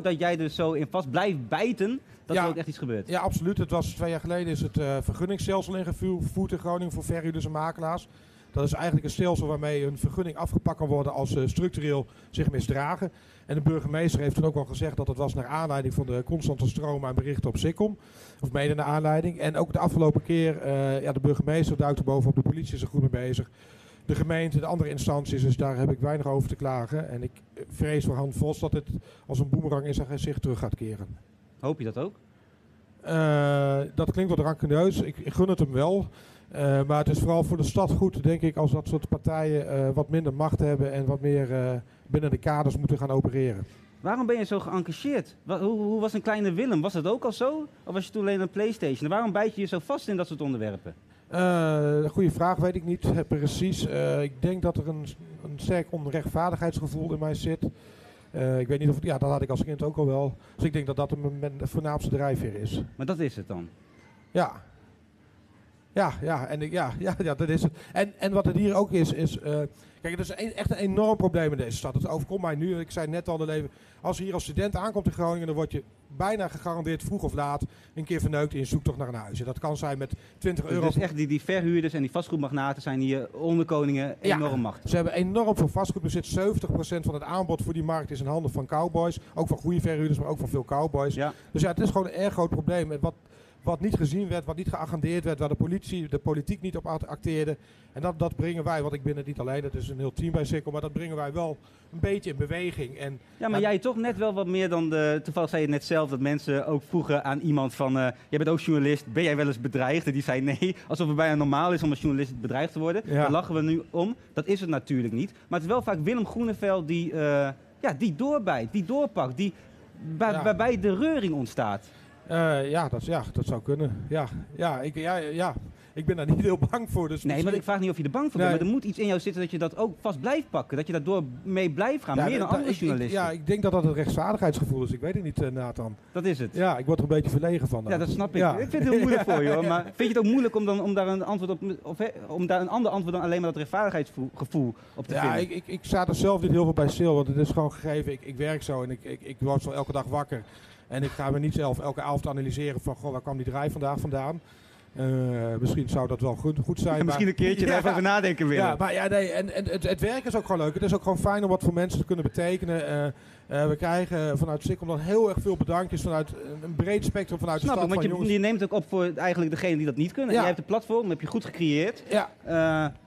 Dat jij er zo in vast blijft bijten... Dat er ook echt iets gebeurt. Ja, absoluut. Het was 2 jaar geleden is het vergunningsstelsel ingevoerd in Groningen voor verhuurders en makelaars. Dat is eigenlijk een stelsel waarmee een vergunning afgepakt kan worden als ze structureel zich misdragen. En de burgemeester heeft toen ook al gezegd dat het was naar aanleiding van de constante stroom aan berichten op Sikkom. Of mede naar aanleiding. En ook de afgelopen keer, de burgemeester duikt er bovenop, de politie is er goed mee bezig. De gemeente, de andere instanties, dus daar heb ik weinig over te klagen. En ik vrees voor Han Vos dat het als een boemerang in zijn gezicht terug gaat keren. Hoop je dat ook? Dat klinkt wat rankeneus. Ik gun het hem wel. Maar het is vooral voor de stad goed, denk ik, als dat soort partijen wat minder macht hebben en wat meer binnen de kaders moeten gaan opereren. Waarom ben je zo geëngageerd? Hoe was een kleine Willem? Was dat ook al zo? Of was je toen alleen een PlayStation? Waarom bijt je je zo vast in dat soort onderwerpen? Goede vraag, weet ik niet precies. Ik denk dat er een sterk onrechtvaardigheidsgevoel in mij zit. Ik weet niet of... Ja, dat had ik als kind ook al wel. Dus ik denk dat dat mijn voornaamste drijfveer is. Maar dat is het dan? Ja. Ja, dat is het. En wat het hier ook is... kijk, het is echt een enorm probleem in deze stad. Het overkomt mij nu. Ik zei net al, als je hier als student aankomt in Groningen... dan word je bijna gegarandeerd vroeg of laat een keer verneukt in je zoektocht naar een huisje. Dat kan zijn met 20 euro. Dus echt die verhuurders en die vastgoedmagnaten zijn hier onderkoningen enorm machtig. Ze hebben enorm veel vastgoedbezit. 70% van het aanbod voor die markt is in handen van cowboys. Ook van goede verhuurders, maar ook van veel cowboys. Ja. Dus ja, het is gewoon een erg groot probleem. Wat niet gezien werd, wat niet geagendeerd werd, waar de politiek niet op acteerde. En dat brengen wij, want ik ben het niet alleen, dat is een heel team bij Sikkom, maar dat brengen wij wel een beetje in beweging. En, ja, maar jij toch net wel wat meer dan toevallig zei je net zelf dat mensen ook vroegen aan iemand van, jij bent ook journalist, ben jij wel eens bedreigd? En die zei nee, alsof het bijna normaal is om als journalist bedreigd te worden. Ja. Daar lachen we nu om, dat is het natuurlijk niet. Maar het is wel vaak Willem Groeneveld die, die doorbijt, die doorpakt, waarbij de reuring ontstaat. Dat zou kunnen. Ik ben daar niet heel bang voor. Dus nee, maar ik vraag niet of je er bang voor bent. Maar er moet iets in jou zitten dat je dat ook vast blijft pakken. Dat je daardoor mee blijft gaan. Meer dan andere journalisten. Ik denk dat dat het rechtsvaardigheidsgevoel is. Ik weet het niet, Nathan. Dat is het. Ja, ik word er een beetje verlegen van. Ja, dat snap ik. Ja. Ik vind het heel moeilijk voor je hoor. Maar vind je het ook moeilijk om daar een antwoord op, om daar een ander antwoord dan alleen maar dat rechtvaardigheidsgevoel op te vinden? Ja, ik sta er zelf niet heel veel bij stil. Want het is gewoon gegeven. Ik werk zo en ik word zo elke dag wakker. En ik ga me niet zelf elke avond analyseren van, waar kwam die draai vandaag vandaan? Misschien zou dat wel goed zijn. En misschien een keertje daar even over nadenken willen. Ja, maar het werk is ook gewoon leuk. Het is ook gewoon fijn om wat voor mensen te kunnen betekenen. We krijgen vanuit Sikkom dan heel erg veel bedankjes vanuit een breed spectrum vanuit de stad. Want je neemt ook op voor eigenlijk degenen die dat niet kunnen. Ja. Jij hebt een platform, dat heb je goed gecreëerd. Ja.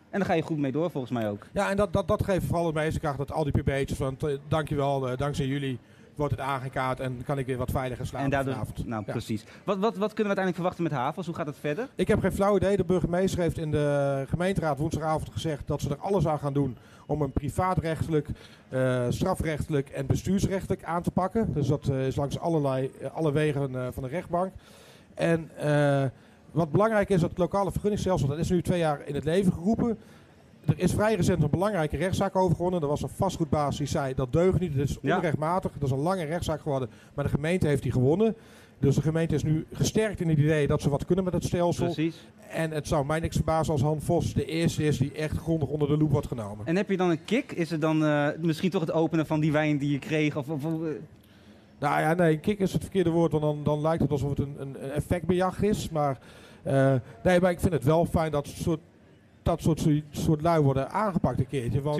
En daar ga je goed mee door volgens mij ook. Ja, en dat geeft vooral het meeste kracht dat al die pb'tjes van dankjewel, dankzij jullie. Wordt het aangekaart en kan ik weer wat veiliger slapen vanavond. Nou, precies. Wat kunnen we uiteindelijk verwachten met Havels? Hoe gaat het verder? Ik heb geen flauw idee. De burgemeester heeft in de gemeenteraad woensdagavond gezegd dat ze er alles aan gaan doen om hem privaatrechtelijk, strafrechtelijk en bestuursrechtelijk aan te pakken. Dus dat is langs alle wegen van de rechtbank. En wat belangrijk is, dat het lokale vergunningsstelsel, dat is nu 2 jaar in het leven geroepen. Er is vrij recent een belangrijke rechtszaak over gewonnen. Er was een vastgoedbaas die zei dat deugt niet, dit is onrechtmatig. Dat is een lange rechtszaak geworden, maar de gemeente heeft die gewonnen. Dus de gemeente is nu gesterkt in het idee dat ze wat kunnen met het stelsel. Precies. En het zou mij niks verbazen als Han Vos de eerste is die echt grondig onder de loep wordt genomen. En heb je dan een kick? Is het dan misschien toch het openen van die wijn die je kreeg? Nou ja, nee, kick is het verkeerde woord. Want dan lijkt het alsof het een effectbejag is. Maar, maar ik vind het wel fijn dat soort lui worden aangepakt een keertje. Want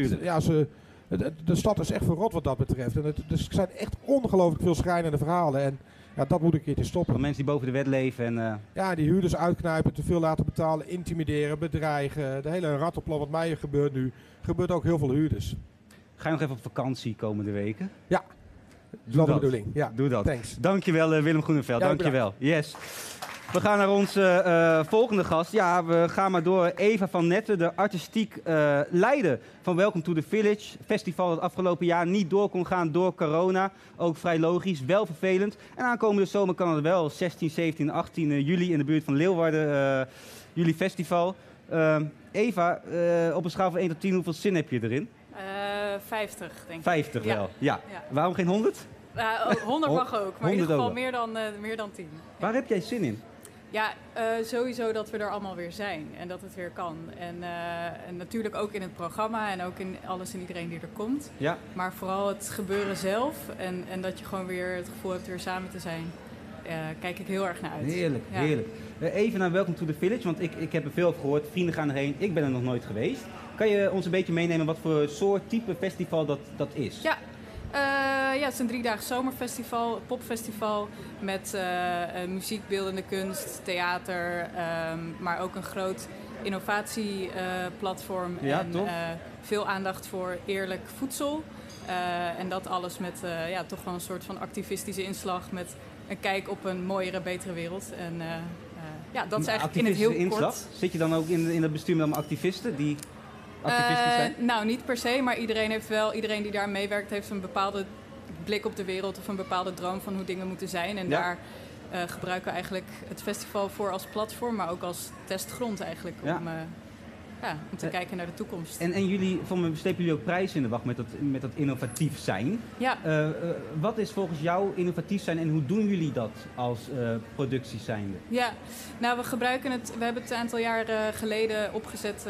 de stad is echt verrot wat dat betreft. En er zijn echt ongelooflijk veel schrijnende verhalen. En ja, dat moet een keertje stoppen. Van mensen die boven de wet leven. En, ja, die huurders uitknijpen, te veel laten betalen, intimideren, bedreigen. De hele rattenplan wat mij gebeurt nu, gebeurt ook heel veel huurders. Ga je nog even op vakantie komende weken? Ja, dat is de bedoeling. Ja. Doe dat. Thanks. Dankjewel Willem Groeneveld. Dankjewel. Yes. We gaan naar onze volgende gast. Ja, we gaan maar door. Eva van Netten, de artistiek leider van Welcome to the Village. Festival dat afgelopen jaar niet door kon gaan door corona. Ook vrij logisch, wel vervelend. En aankomende zomer kan het wel. 16, 17, 18 juli in de buurt van Leeuwarden. Jullie festival. Eva, op een schaal van 1 tot 10, hoeveel zin heb je erin? 50, denk ik. 50 wel, ja. Ja. Waarom geen 100? 100 mag ook, maar in ieder geval meer dan 10. Waar heb jij zin in? Ja, sowieso dat we er allemaal weer zijn en dat het weer kan. En natuurlijk ook in het programma en ook in alles en iedereen die er komt. Ja. Maar vooral het gebeuren zelf en dat je gewoon weer het gevoel hebt weer samen te zijn. Kijk ik heel erg naar uit. Heerlijk, ja. Heerlijk. Even naar Welcome to the Village, want ik heb er veel over gehoord. Vrienden gaan erheen, ik ben er nog nooit geweest. Kan je ons een beetje meenemen wat voor soort type festival dat is? Ja. Ja, het is een 3-daagse zomerfestival, popfestival, met muziek, beeldende kunst, theater, maar ook een groot innovatieplatform en veel aandacht voor eerlijk voedsel. En dat alles met toch wel een soort van activistische inslag, met een kijk op een mooiere, betere wereld. En, dat is eigenlijk in het heel kort. Zit je dan ook in het bestuur met activisten die... Nou, niet per se, maar iedereen die daar meewerkt heeft een bepaalde blik op de wereld of een bepaalde droom van hoe dingen moeten zijn. En daar gebruiken we eigenlijk het festival voor als platform, maar ook als testgrond eigenlijk om te kijken naar de toekomst. En jullie, voor mij slepen jullie ook prijs in de wacht met dat innovatief zijn. Ja. Wat is volgens jou innovatief zijn en hoe doen jullie dat als productie zijnde? Ja, nou we hebben het een aantal jaar geleden opgezet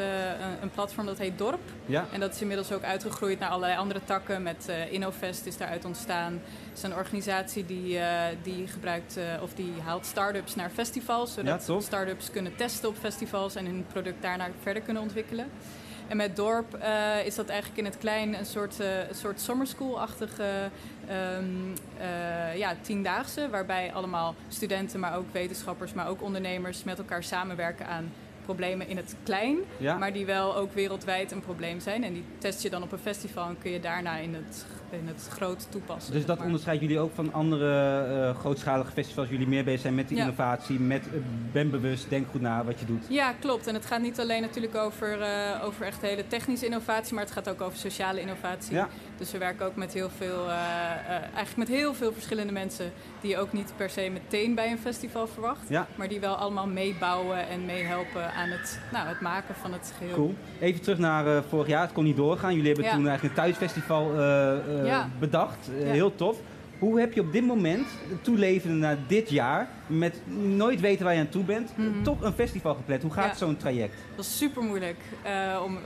een platform dat heet Dorp. Ja. En dat is inmiddels ook uitgegroeid naar allerlei andere takken. Met InnoFest is daaruit ontstaan. Het is een organisatie die gebruikt of die haalt start-ups naar festivals. Zodat start-ups kunnen testen op festivals en hun product daarna verder kunnen ontwikkelen. En met Dorp is dat eigenlijk in het klein een soort summer school-achtige 10-daagse, waarbij allemaal studenten, maar ook wetenschappers, maar ook ondernemers met elkaar samenwerken aan problemen in het klein, maar die wel ook wereldwijd een probleem zijn. En die test je dan op een festival en kun je daarna in het groot toepassen. Dus dat onderscheidt jullie ook van andere grootschalige festivals? Jullie meer bezig zijn met de innovatie, met ben bewust, denk goed na wat je doet. Ja, klopt. En het gaat niet alleen natuurlijk over echt hele technische innovatie, maar het gaat ook over sociale innovatie. Ja. Dus we werken ook met heel veel, eigenlijk met heel veel verschillende mensen die je ook niet per se meteen bij een festival verwacht, maar die wel allemaal meebouwen en meehelpen aan het maken van het geheel. Cool. Even terug naar vorig jaar, het kon niet doorgaan. Jullie hebben toen eigenlijk een thuisfestival bedacht. Heel tof. Hoe heb je op dit moment, toelevende naar dit jaar, met nooit weten waar je aan toe bent, toch een festival gepland? Hoe gaat zo'n traject? Dat was super moeilijk,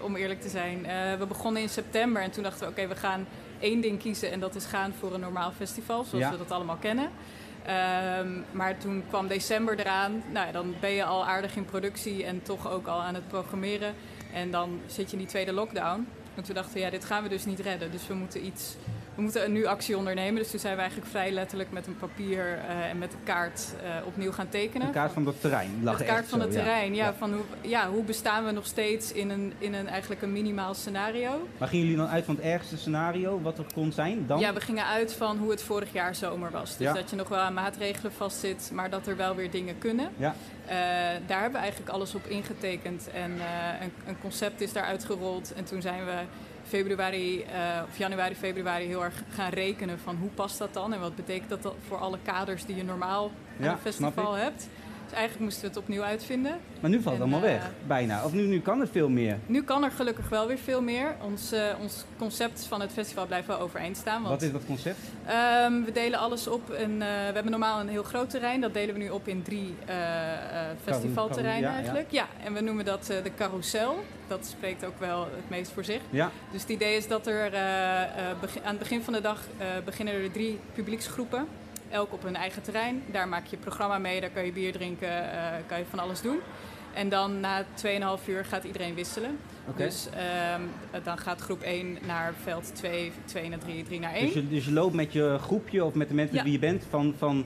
om eerlijk te zijn. We begonnen in september en toen dachten we, oké, we gaan één ding kiezen en dat is gaan voor een normaal festival, zoals we dat allemaal kennen. Maar toen kwam december eraan. Nou ja, dan ben je al aardig in productie en toch ook al aan het programmeren. En dan zit je in die tweede lockdown. En toen dachten we, dit gaan we dus niet redden. Dus we moeten nu actie ondernemen. Dus toen zijn we eigenlijk vrij letterlijk met een papier en met een kaart opnieuw gaan tekenen. Een kaart van dat terrein. Hoe bestaan we nog steeds in een eigenlijk een minimaal scenario. Maar gingen jullie dan uit van het ergste scenario wat er kon zijn dan? Ja, we gingen uit van hoe het vorig jaar zomer was. Dus dat je nog wel aan maatregelen vastzit, maar dat er wel weer dingen kunnen. Ja. Daar hebben we eigenlijk alles op ingetekend. En een concept is daar uitgerold. En toen zijn we januari, februari heel erg gaan rekenen van hoe past dat dan en wat betekent dat voor alle kaders die je normaal aan een festival hebt. Dus eigenlijk moesten we het opnieuw uitvinden. Maar nu valt het allemaal weg, bijna. Of nu kan er veel meer. Nu kan er gelukkig wel weer veel meer. Ons concept van het festival blijft wel overeind staan. Wat is dat concept? We delen alles op. We hebben normaal een heel groot terrein. Dat delen we nu op in 3 festivalterreinen eigenlijk. Ja. Ja, en we noemen dat de carousel. Dat spreekt ook wel het meest voor zich. Ja. Dus het idee is dat er aan het begin van de dag beginnen er 3 publieksgroepen. Elk op hun eigen terrein. Daar maak je programma mee, daar kan je bier drinken, kan je van alles doen. En dan na 2,5 uur gaat iedereen wisselen. Okay. Dus dan gaat groep 1 naar veld 2, 2 naar 3, 3 naar 1. Dus je loopt met je groepje of met de mensen die je bent van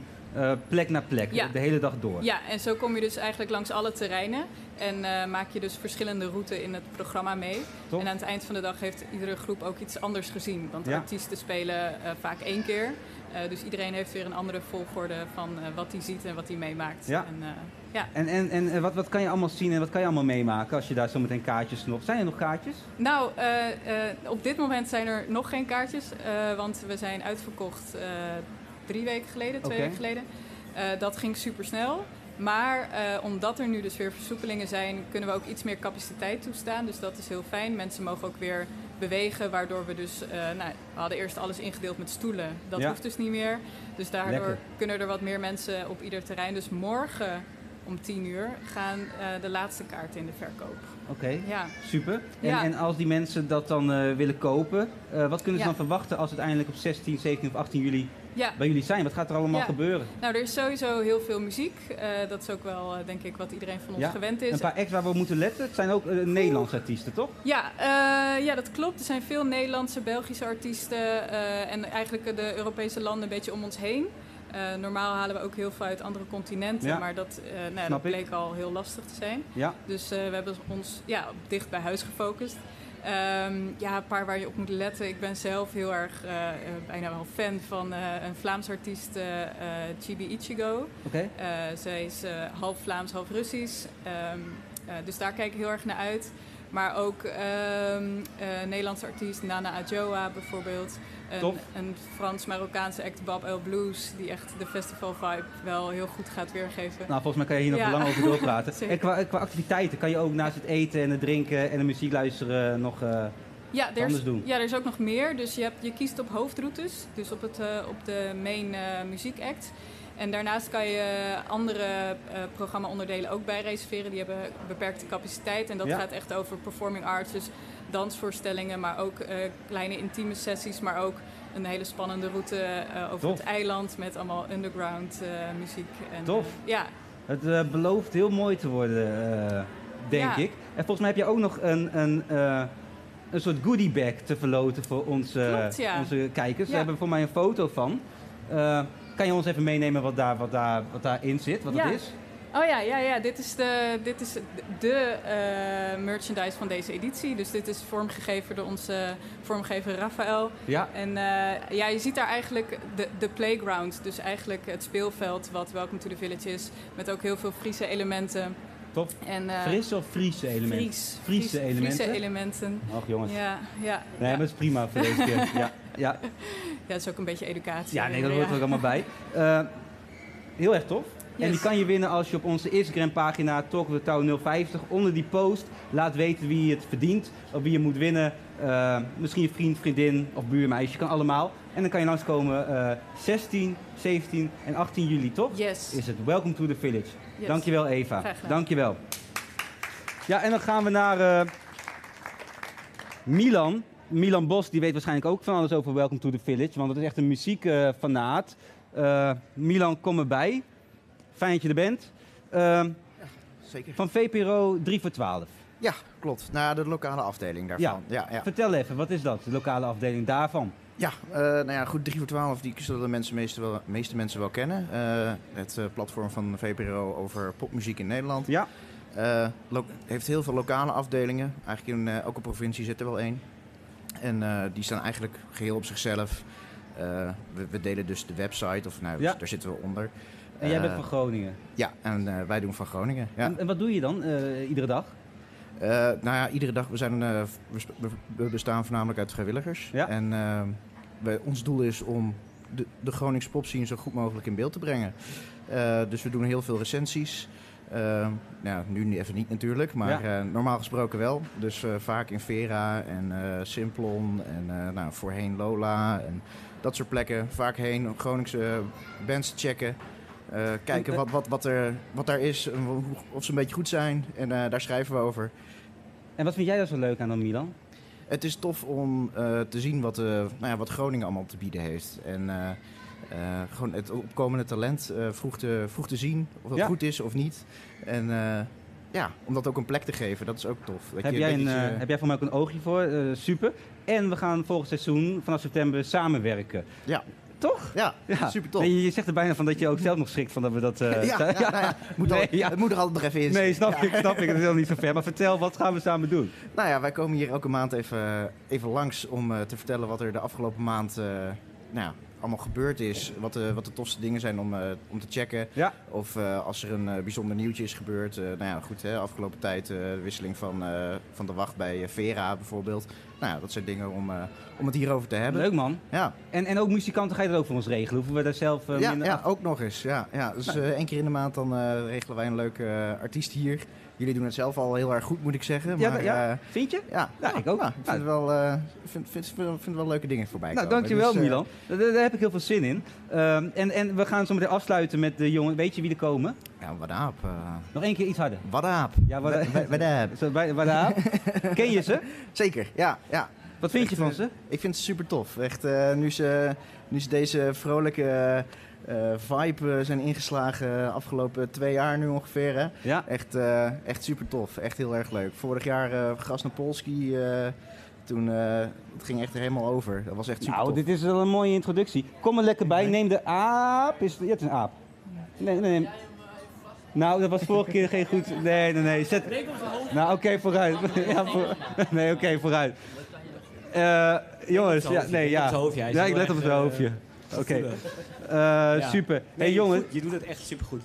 plek naar plek, ja, de hele dag door. Ja, en zo kom je dus eigenlijk langs alle terreinen en maak je dus verschillende routes in het programma mee. Top. En aan het eind van de dag heeft iedere groep ook iets anders gezien, want ja, artiesten spelen vaak één keer. Dus iedereen heeft weer een andere volgorde van wat hij ziet en wat hij meemaakt. Ja. En, ja. En wat kan je allemaal zien en wat kan je allemaal meemaken als je daar zo meteen kaartjes snopt? Zijn er nog kaartjes? Nou, op dit moment zijn er nog geen kaartjes, want we zijn uitverkocht 2 weken geleden. Dat ging super snel. Maar omdat er nu dus weer versoepelingen zijn, kunnen we ook iets meer capaciteit toestaan. Dus dat is heel fijn. Mensen mogen ook weer bewegen, waardoor we dus... we hadden eerst alles ingedeeld met stoelen. Dat hoeft dus niet meer. Dus daardoor kunnen er wat meer mensen op ieder terrein. Dus morgen om 10:00 gaan de laatste kaarten in de verkoop. Oké, ja, super. En als die mensen dat dan willen kopen, wat kunnen ze dan verwachten als het uiteindelijk op 16, 17 of 18 juli bij jullie zijn? Wat gaat er allemaal gebeuren? Nou, er is sowieso heel veel muziek. Dat is ook wel, denk ik, wat iedereen van ons gewend is. Een paar acts waar we moeten letten. Het zijn ook Nederlandse artiesten, toch? Ja, ja, dat klopt. Er zijn veel Nederlandse, Belgische artiesten en eigenlijk de Europese landen een beetje om ons heen. Normaal halen we ook heel veel uit andere continenten, maar dat bleek al heel lastig te zijn. Ja. Dus we hebben ons dicht bij huis gefocust. Een paar waar je op moet letten. Ik ben zelf heel erg, bijna wel fan van een Vlaams artiest, Chibi Ichigo. Okay. Zij is half Vlaams, half Russisch. Dus daar kijk ik heel erg naar uit. Maar ook Nederlandse artiest Nana Adjoa bijvoorbeeld. Een Frans-Marokkaanse act, Bab El Blues, die echt de festival-vibe wel heel goed gaat weergeven. Nou, volgens mij kan je hier nog lang over doorpraten. En qua activiteiten kan je ook naast het eten en het drinken en de muziek luisteren nog anders doen? Ja, er is ook nog meer. Dus je kiest op hoofdroutes, dus op de main muziekact. En daarnaast kan je andere programma-onderdelen ook bij reserveren. Die hebben beperkte capaciteit en dat gaat echt over performing arts, dus dansvoorstellingen, maar ook kleine intieme sessies, maar ook een hele spannende route over het eiland met allemaal underground muziek. En, tof. Ja. Het belooft heel mooi te worden, denk ik. En volgens mij heb je ook nog een soort goodie bag te verloten voor onze kijkers. Daar hebben we voor mij een foto van. Kan je ons even meenemen wat daarin zit, wat het is? Oh ja. Dit is de merchandise van deze editie. Dus dit is vormgegeven door onze vormgever Raphaël. Ja. En je ziet daar eigenlijk de playground. Dus eigenlijk het speelveld wat Welcome to the Village is. Met ook heel veel Friese elementen. Top. En, Fris of Friese elementen? Friese elementen. Friese elementen. Och jongens. Ja. Nee, maar dat is prima voor deze keer. Ja. Ja, dat is ook een beetje educatie. Ja, nee, dat hoort er ook allemaal bij. Heel erg tof. Yes. En die kan je winnen als je op onze Instagram-pagina Talk of the Town 050 onder die post laat weten wie het verdient, of wie je moet winnen. Misschien je vriend, vriendin of buurmeisje, kan allemaal. En dan kan je langskomen 16, 17 en 18 juli, toch? Yes. Is het Welcome to the Village. Yes. Dankjewel, Eva. Graag gedaan. Dankjewel. Ja, en dan gaan we naar Milan. Milan Bos, die weet waarschijnlijk ook van alles over Welcome to the Village, want dat is echt een muziekfanaat. Milan, kom erbij. Fijn dat je er bent. Zeker. Van VPRO 3 voor 12. Ja, klopt. Naar de lokale afdeling daarvan. Ja. Vertel even, wat is dat, de lokale afdeling daarvan? Ja, 3 voor 12, die zullen de meeste mensen wel kennen. Het platform van de VPRO over popmuziek in Nederland. Ja. Heeft heel veel lokale afdelingen. Eigenlijk in elke provincie zit er wel één. En die staan eigenlijk geheel op zichzelf. We delen dus de website, daar zitten we onder. En jij bent van Groningen? Ja, en wij doen van Groningen. Ja. En wat doe je dan iedere dag? Iedere dag. We bestaan voornamelijk uit vrijwilligers. Ja. En ons doel is om de Groningse popscene zo goed mogelijk in beeld te brengen. Dus we doen heel veel recensies. Nu even niet natuurlijk, maar normaal gesproken wel. Dus vaak in Vera en Simplon en voorheen Lola en dat soort plekken. Vaak heen Groningse bands checken. Kijken wat daar is, of ze een beetje goed zijn. En daar schrijven we over. En wat vind jij daar zo leuk aan dan, Milan? Het is tof om te zien wat Groningen allemaal te bieden heeft. En gewoon het opkomende talent vroeg te zien of dat goed is of niet. En om dat ook een plek te geven, dat is ook tof. Heb jij voor mij ook een oogje voor? Super. En we gaan volgend seizoen vanaf september samenwerken. Ja. toch? Ja, super tof. Nee, je zegt er bijna van dat je ook zelf nog schrikt van dat we dat... Het moet er altijd nog even in. Nee, snap ik. Dat is al niet zo ver. Maar vertel, wat gaan we samen doen? Nou ja, wij komen hier elke maand even langs om te vertellen wat er de afgelopen maand... allemaal gebeurd is, wat de tofste dingen zijn om te checken. Ja. Of als er een bijzonder nieuwtje is gebeurd. Afgelopen tijd de wisseling van de wacht bij Vera bijvoorbeeld. Nou ja, dat zijn dingen om het hierover te hebben. Leuk man. Ja. En ook muzikanten, ga je dat ook voor ons regelen? Hoeven we daar zelf minder af? Ook nog eens. Ja. Dus één keer in de maand dan regelen wij een leuke artiest hier. Jullie doen het zelf al heel erg goed, moet ik zeggen. Maar, vind je? Ja, ik ook. Nou, ik vind wel leuke dingen voorbij komen. Nou, dankjewel dus, Milan. Daar heb ik heel veel zin in. En we gaan zo meteen afsluiten met de jongen. Weet je wie er komen? Ja, Wadaab. Nog één keer iets harder. Wadaab. Ja, Wadaab. Ken je ze? Zeker, ja. Wat vind je van ze? Ik vind ze super tof. Echt, nu ze deze vrolijke... vibe zijn ingeslagen afgelopen 2 jaar nu ongeveer. Hè? Ja. Echt super tof. Echt heel erg leuk. Vorig jaar Gasnapolski. Toen het ging echt er helemaal over. Dat was echt super tof. Dit is wel een mooie introductie. Kom er lekker bij. Neem de aap. Het is een aap. Nee. Nou, dat was vorige keer geen goed... Nee. Oké, vooruit. Nee, vooruit. Jongens, ik let op het hoofdje. Oké. Super. Nee, jongens. Je doet het echt super goed.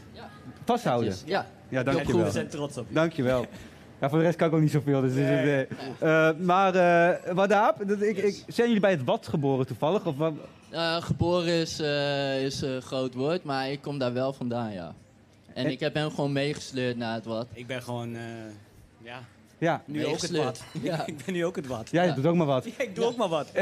Vasthouden. Ja, dankjewel. We zijn trots op je. Dankjewel. Ja, voor de rest kan ik ook niet zoveel. Dus nee. Wadaab, zijn jullie bij het Wad geboren toevallig? Of wat? Geboren is een groot woord, maar ik kom daar wel vandaan, ja. En ik heb hem gewoon meegesleurd naar het Wad. Ik ben gewoon, ja, nu ook het Wad. Ja. Ik ben nu ook het Wad. Ja, je doet ook maar wat. Ja, ik doe ook maar wat.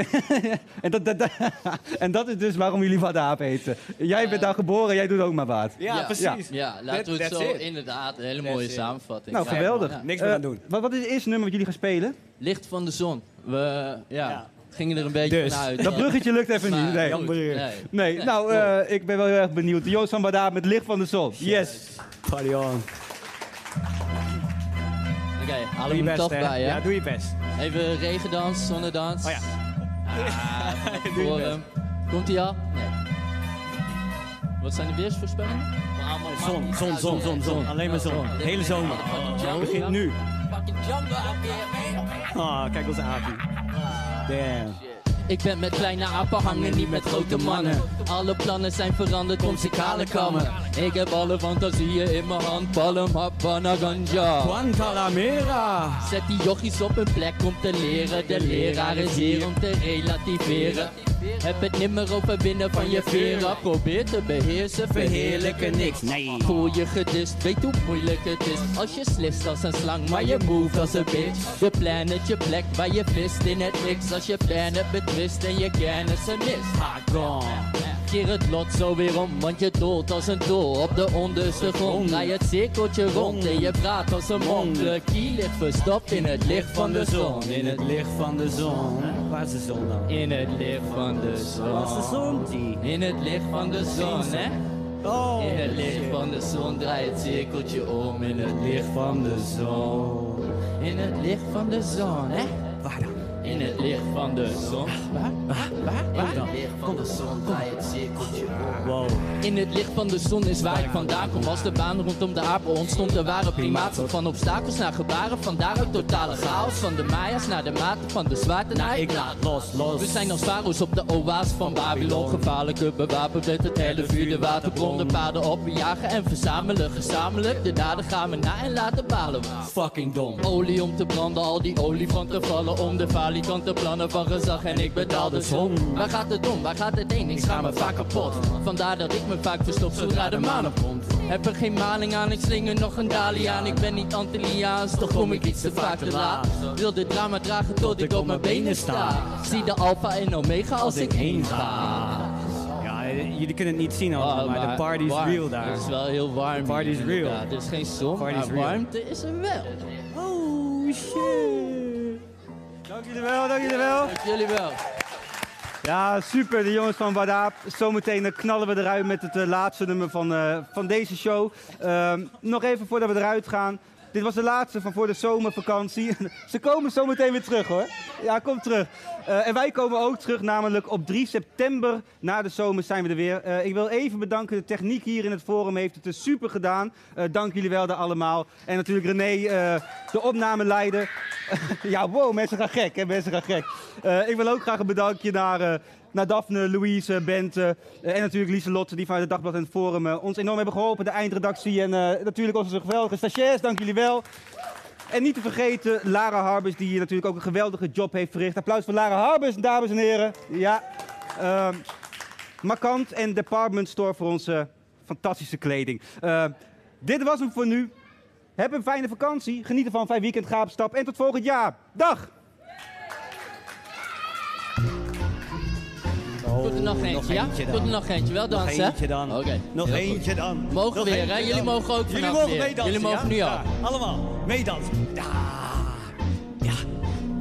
En dat is dus waarom jullie Wadaab eten. Jij bent daar geboren, jij doet ook maar wat. Ja, precies. Ja, laten we het zo inderdaad. Een hele mooie samenvatting. Nou, geweldig. Ja. Niks meer aan doen. Wat is het eerste nummer wat jullie gaan spelen? Licht van de zon. Gingen er een beetje van uit. Dat bruggetje lukt even niet. Nee. Nou, ik ben wel heel erg benieuwd. Joost van Badaab met Licht van de zon. Yes. Party on. Oké, haal hem tof bij, hè? Ja, doe je best. Even regendans, zonnedans. Oh ja. Komt hij al? Nee. Wat zijn de weersvoorspellingen? Zon. Alleen maar zon. Hele zomer. Het begint nu. Pak je jumbo aan. Kijk onze aapie. Damn. Ik ben met kleine apen hangen, niet met grote mannen. Alle plannen zijn veranderd, muzikale kammen. Ik heb alle fantasieën in mijn hand, palm, Havana, ganja. Juan Calamera. Zet die jochies op hun plek om te leren. De leraar is hier om te relativeren. Heb het nimmer overwinnen van je vera. Probeer te beheersen, verheerlijken niks. Voel je gedist, weet hoe moeilijk het is. Als je slist als een slang, maar je moved als een bitch. Je planet, je plek waar je vist in het niks. Als je planet betwist en je kennis een mist. Keer het lot zo weer om, want je dolt als een dool op de onderste grond. Draai het cirkeltje rond en je praat als een monk. De kie ligt verstopt in het licht van de zon. In het licht van de zon. Waar is de zon dan? In het licht van de zon. Waar is de zon? In het licht van de zon, hè? In het licht van de zon. Draai het cirkeltje om. In het licht van de zon. In het licht van de zon, hè? Waar dan? In het licht van de zon. Waar? In het licht van de zon draai het cirkeltje om. Wow. In het licht van de zon is waar ik vandaan kom. Als de baan rondom de apen ontstond, er waren primaten. Van obstakels naar gebaren, vandaar ook totale chaos. Van de Maya's naar de maten, van de zwaarte naar ik laat los. We zijn als pharaohs op de oase van Babylon. Gevaarlijke bewapend met het hele vuur, de waterbron. De paden op, we jagen en verzamelen gezamenlijk. De daden gaan we na en laten balen. Fucking dom. Olie om te branden, al die olifanten vallen om de valie. Kante plannen van gezag en ik betaal de som. Waar gaat het om, waar gaat het heen? Ik schaam me vaak kapot. Vandaar dat ik me vaak verstop zodra de maan opkomt. Heb er geen maling aan, ik slinger nog een dalie aan. Ik ben niet Antilliaans, toch kom ik iets te vaak te laat. Wil dit drama dragen tot ik op mijn benen sta. Zie de alfa en omega als ik heen ga. Jullie kunnen het niet zien allemaal, maar de party is real daar. Het is wel heel warm. De party is real. Het is geen zon, maar warmte is er wel. Oh shit. Dank jullie wel. Dank jullie wel. Ja, super, de jongens van Badaab. Zometeen knallen we eruit met het laatste nummer van deze show. Nog even voordat we eruit gaan. Dit was de laatste van voor de zomervakantie. Ze komen zo meteen weer terug hoor. Ja, kom terug. En wij komen ook terug, namelijk op 3 september. Na de zomer zijn we er weer. Ik wil even bedanken. De techniek hier in het forum heeft het dus super gedaan. Dank jullie wel daar allemaal. En natuurlijk René, de opnameleider. Ja, wow, mensen gaan gek. Hè? Mensen gaan gek. Ik wil ook graag een bedankje naar Daphne, Louise, Bente en natuurlijk Lieselotte, die vanuit het Dagblad en het Forum ons enorm hebben geholpen. De eindredactie en natuurlijk onze geweldige stagiairs, dank jullie wel. En niet te vergeten Lara Harbers, die hier natuurlijk ook een geweldige job heeft verricht. Applaus voor Lara Harbers, dames en heren. Ja. Markant en Department Store voor onze fantastische kleding. Dit was hem voor nu. Heb een fijne vakantie. Geniet ervan. Fijn weekend, gaapstap. En tot volgend jaar. Dag! Oh, tot er nog eentje, ja? Tot er nog eentje. Wel dansen, hè? Nog eentje dan. Okay. Nog eentje dan. Mogen nog weer, hè? Jullie mogen ook vanaf weer. Meedansen, jullie mogen nu al. Ja, allemaal. Meedansen. Ja. Ja.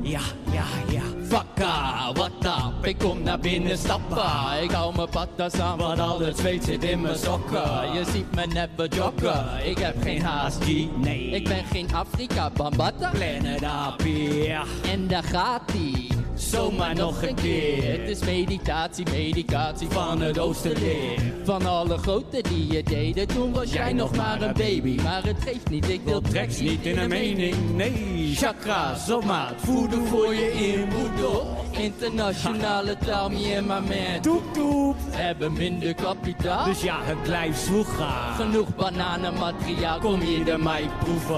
Ja. Ja. Ja. Vakka, Wadaab, ik kom naar binnen stappen. Ik hou mijn patas aan, want al het zweet zit in mijn sokken. Je ziet me never joggen, ik heb geen haast, nee. Ik ben geen Afrika, Bambata. Planet Apia. En daar gaat ie. Zomaar nog een keer. Het is meditatie, medicatie van het oosterleer. Van alle grote die je deden, toen was jij nog maar een baby. Maar het geeft niet, ik wil tracks niet in een mening. Nee, chakra, zomaar, voeden voor je inboet op. Internationale taal, me en mijn man. Toep, toep. Hebben minder kapitaal, dus ja, het blijft zwoegaan. Genoeg bananenmateriaal, kom hier de mij proeven.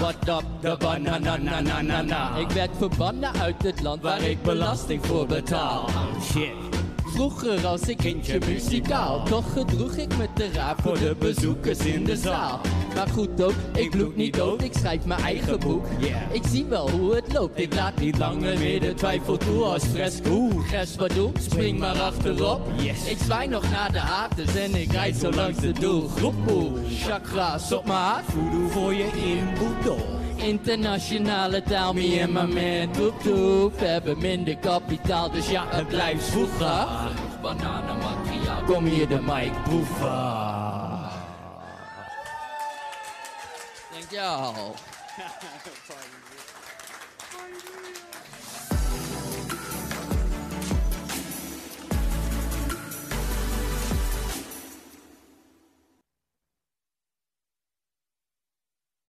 Wadaab, de banananananana. Ik werd verbannen uit het land waar ik belasting voor betaal. Shit. Vroeger als ik kindje muzikaal, toch gedroeg ik me te raar voor de bezoekers in de zaal. Maar goed ook, ik bloed niet dood, ik schrijf mijn eigen boek. Ik zie wel hoe het loopt, ik laat niet langer meer de twijfel toe als fresco. Gres wat doe, spring maar achterop. Ik zwaai nog naar de haters en ik rijd zo langs de doelgroep. Chakra's op mijn hart, voedoe voor je inboedel. Internationale taal, me en mijn man, toep toep. We hebben minder kapitaal, dus ja, het blijft vroeger. Genoeg bananenmateriaal, kom hier de mic proeven. Dankjewel.